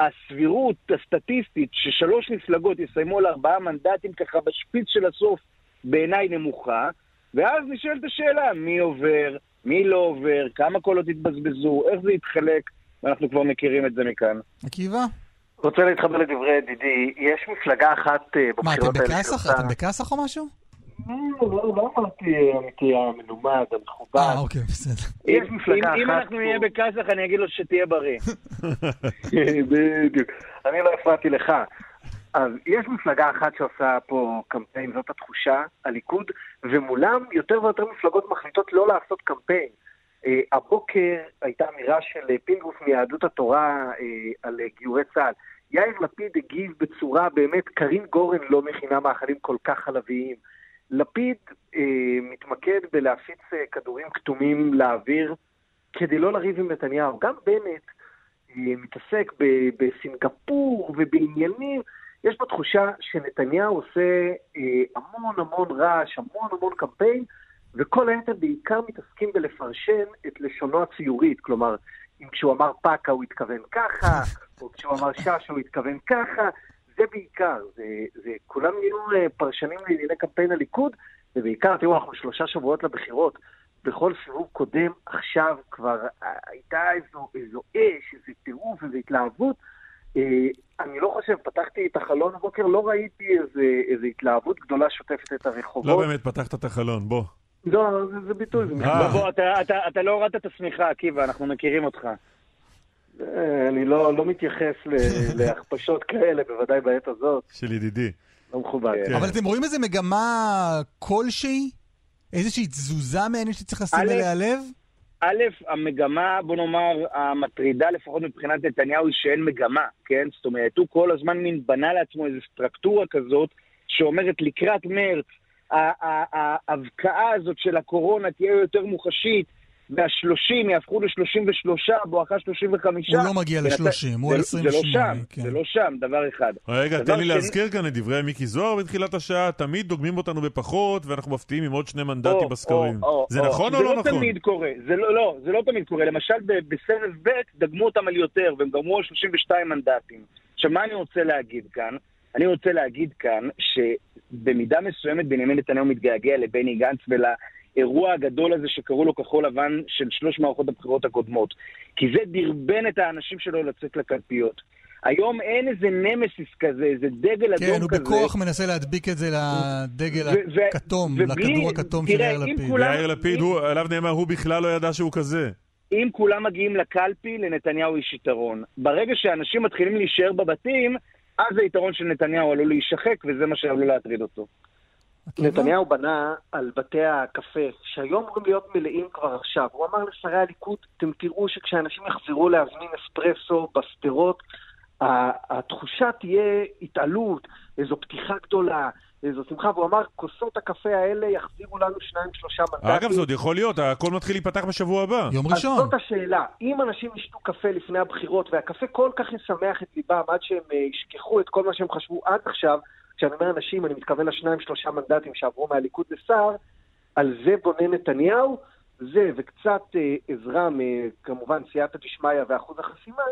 הסבירות הסטטיסטית ששלוש מפלגות יסיימו על 4 מנדטים ככה בשפיץ של הסוף, בעיניי נמוכה, ואז נשאלת השאלה, מי עובר, מי לא עובר, כמה קולות התבזבזו, איך זה יתחלק, ואנחנו כבר מכירים את זה מכאן. עקיבא? רוצה להתחבר לדברי ידידי, יש מפלגה אחת בבחירות האלה. מה, אתם בקסח או משהו? לא אמרתי אמיתי המנומד, המכובד. אוקיי, בסדר. יש מפלגה אחת... אם אנחנו נהיה בקסח, אני אגיד לו שתהיה בריא. בדיוק. אני לא הפרעתי לך. אז יש מפלגה אחת שעושה פה קמפיין, זאת התחושה, הליכוד, ומולם יותר ויותר מפלגות מחליטות לא לעשות קמפיין. הבוקר הייתה אמירה של פינגוף מיהדות התורה על גיורי צה"ל. יאיר לפיד הגיב בצורה באמת, קרין גורן לא מכינה מאכלים כל כך חלביים. לפיד מתמקד בלהפיץ כדורים כתומים לאוויר כדי לא לריב עם נתניהו. גם בנט מתעסק בסינגפור ובעניינים. יש פה תחושה שנתניהו עושה המון המון רעש, המון המון קמפיין, וכל היתר בעיקר מתעסקים בלפרשן את לשונו הציורית, כלומר, אם כשהוא אמר פאקה הוא התכוון ככה, או כשהוא אמר שש הוא התכוון ככה, זה בעיקר, זה כולם יהיו פרשנים לענייני קמפיין הליכוד, ובעיקר, תראו, אנחנו 3 שבועות לבחירות, בכל סיבוב קודם, עכשיו כבר הייתה איזו אש, איזו תירוף, איזו התלהבות, אני לא חושב, פתחתי את החלון הבוקר, לא ראיתי איזו התלהבות גדולה שוטפת את הרחובות. לא באמת פתחת את החלון, בוא. לא, זה ביטוי. בוא, אתה לא הורדת את השמיכה, עקיבא, אנחנו מכירים אותך. אני לא מתייחס להכפשות כאלה, בוודאי בעת הזאת. של ידידי. לא מכובד. אבל אתם רואים איזה מגמה כלשהי? איזושהי תזוזה מעניין שצריך לשים אליה לב? א', המגמה, בוא נאמר, המטרידה לפחות מבחינת נתניהו היא שאין מגמה, כן? זאת אומרת, הוא כל הזמן מין בנה לעצמו איזו סטרקטורה כזאת שאומרת לקראת מרץ, ההבקעה הזאת של הקורונה תהיה יותר מוחשית, וה-30 יהפכו ל-33, בואכה 35. הוא לא מגיע ל-30, הוא ל-28. זה לא שם, דבר אחד. רגע, תן לי להזכיר כאן את דברי מיקי זוהר בתחילת השעה, תמיד דוגמים אותנו בפחות, ואנחנו מפתיעים עם עוד 2 מנדטים בסקרים. זה נכון או לא נכון? זה לא תמיד קורה, זה לא תמיד קורה. למשל, בסבב ב' דגמו אותם על יותר, והם גרמו על 32 מנדטים. עכשיו, מה אני רוצה להגיד כאן? אני רוצה להגיד כאן שבמידה מסוימת בנימין נתניהו מתגעגע לבני גנץ ולאירוע הגדול הזה שקראו לו כחול לבן של 3 מערכות הבחירות הקודמות. כי זה דרבן את האנשים שלו לצאת לקלפיות. היום אין איזה נמסיס כזה, איזה דגל אדום כזה. כן, הוא בכוח מנסה להדביק את זה לדגל הכתום, לכדור הכתום של יאיר לפיד. יאיר לפיד, עליו נאמר, הוא בכלל לא ידע שהוא כזה. אם כולם מגיעים לקלפי, לנתניהו יש יתרון. ברגע שאנשים מתחילים להישאר בבתים, אז היתרון של נתניהו עלול להישחק, וזה מה שעלול להטריד אותו. נתניהו בנה על בתי הקפה, שהיום אמורים להיות מלאים כבר עכשיו. הוא אמר לשרי הליכוד, אתם תראו שכשאנשים יחזרו להזמין אספרסו בסתרות, התחושה תהיה התעלות, איזו פתיחה גדולה, איזו שמחה, והוא אמר, כוסות הקפה האלה יחזירו לנו 2-3 מנדטים. אגב, זה עוד יכול להיות, הכל מתחיל להיפתח בשבוע הבא. יום ראשון. אז זאת השאלה, אם אנשים ישתו קפה לפני הבחירות, והקפה כל כך ישמח את ליבם עד שהם ישכחו את כל מה שהם חשבו עד עכשיו, כשאני אומר אנשים, אני מתכוון ל2-3 מנדטים שעברו מהליכוד לסער, על זה בונה נתניהו, זה וקצת עזרה כמובן סייעתא דשמיא ואחוז החסימה,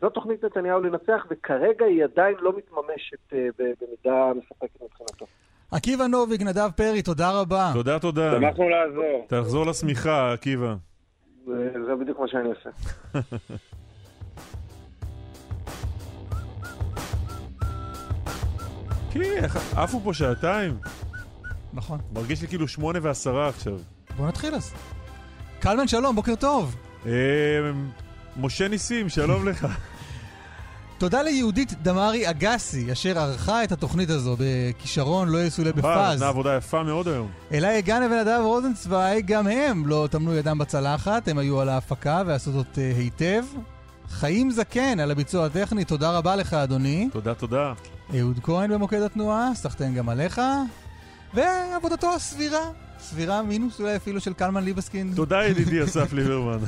זו תוכנית נתניהו לנצח, וכרגע היא עדיין לא מתממשת במידה מספקת מבחינתו. עקיבא נוביק, נדב פרי, תודה רבה. תודה, תודה. אנחנו לעזור. תחזור לשמיכה, עקיבא. זה בדיוק מה שאני עושה. כן, עפו פה שעתיים. נכון. מרגיש לי כאילו 8:10 עכשיו. בוא נתחיל אז. קלמן, שלום, בוקר טוב. משה ניסים, שלום לך. תודה ליהודית דמרי אגסי, אשר ערכה את התוכנית הזו בכישרון לא יסולה בפאז. נתנה עבודה יפה מאוד היום. אליי גנה ונדב רוזנצוויג, גם הם לא תמנו ידם בצלחת, הם היו על ההפקה ועשו זאת היטב. חיים זקן על הביצוע הטכני, תודה רבה לך אדוני. תודה, תודה. אהוד כהן במוקד התנועה, סחטן גם עליך. ועבודתו הסבירה, סבירה מינוס אולי אפילו של קלמן ליבסקין. תודה ידידי אסף ליברמן.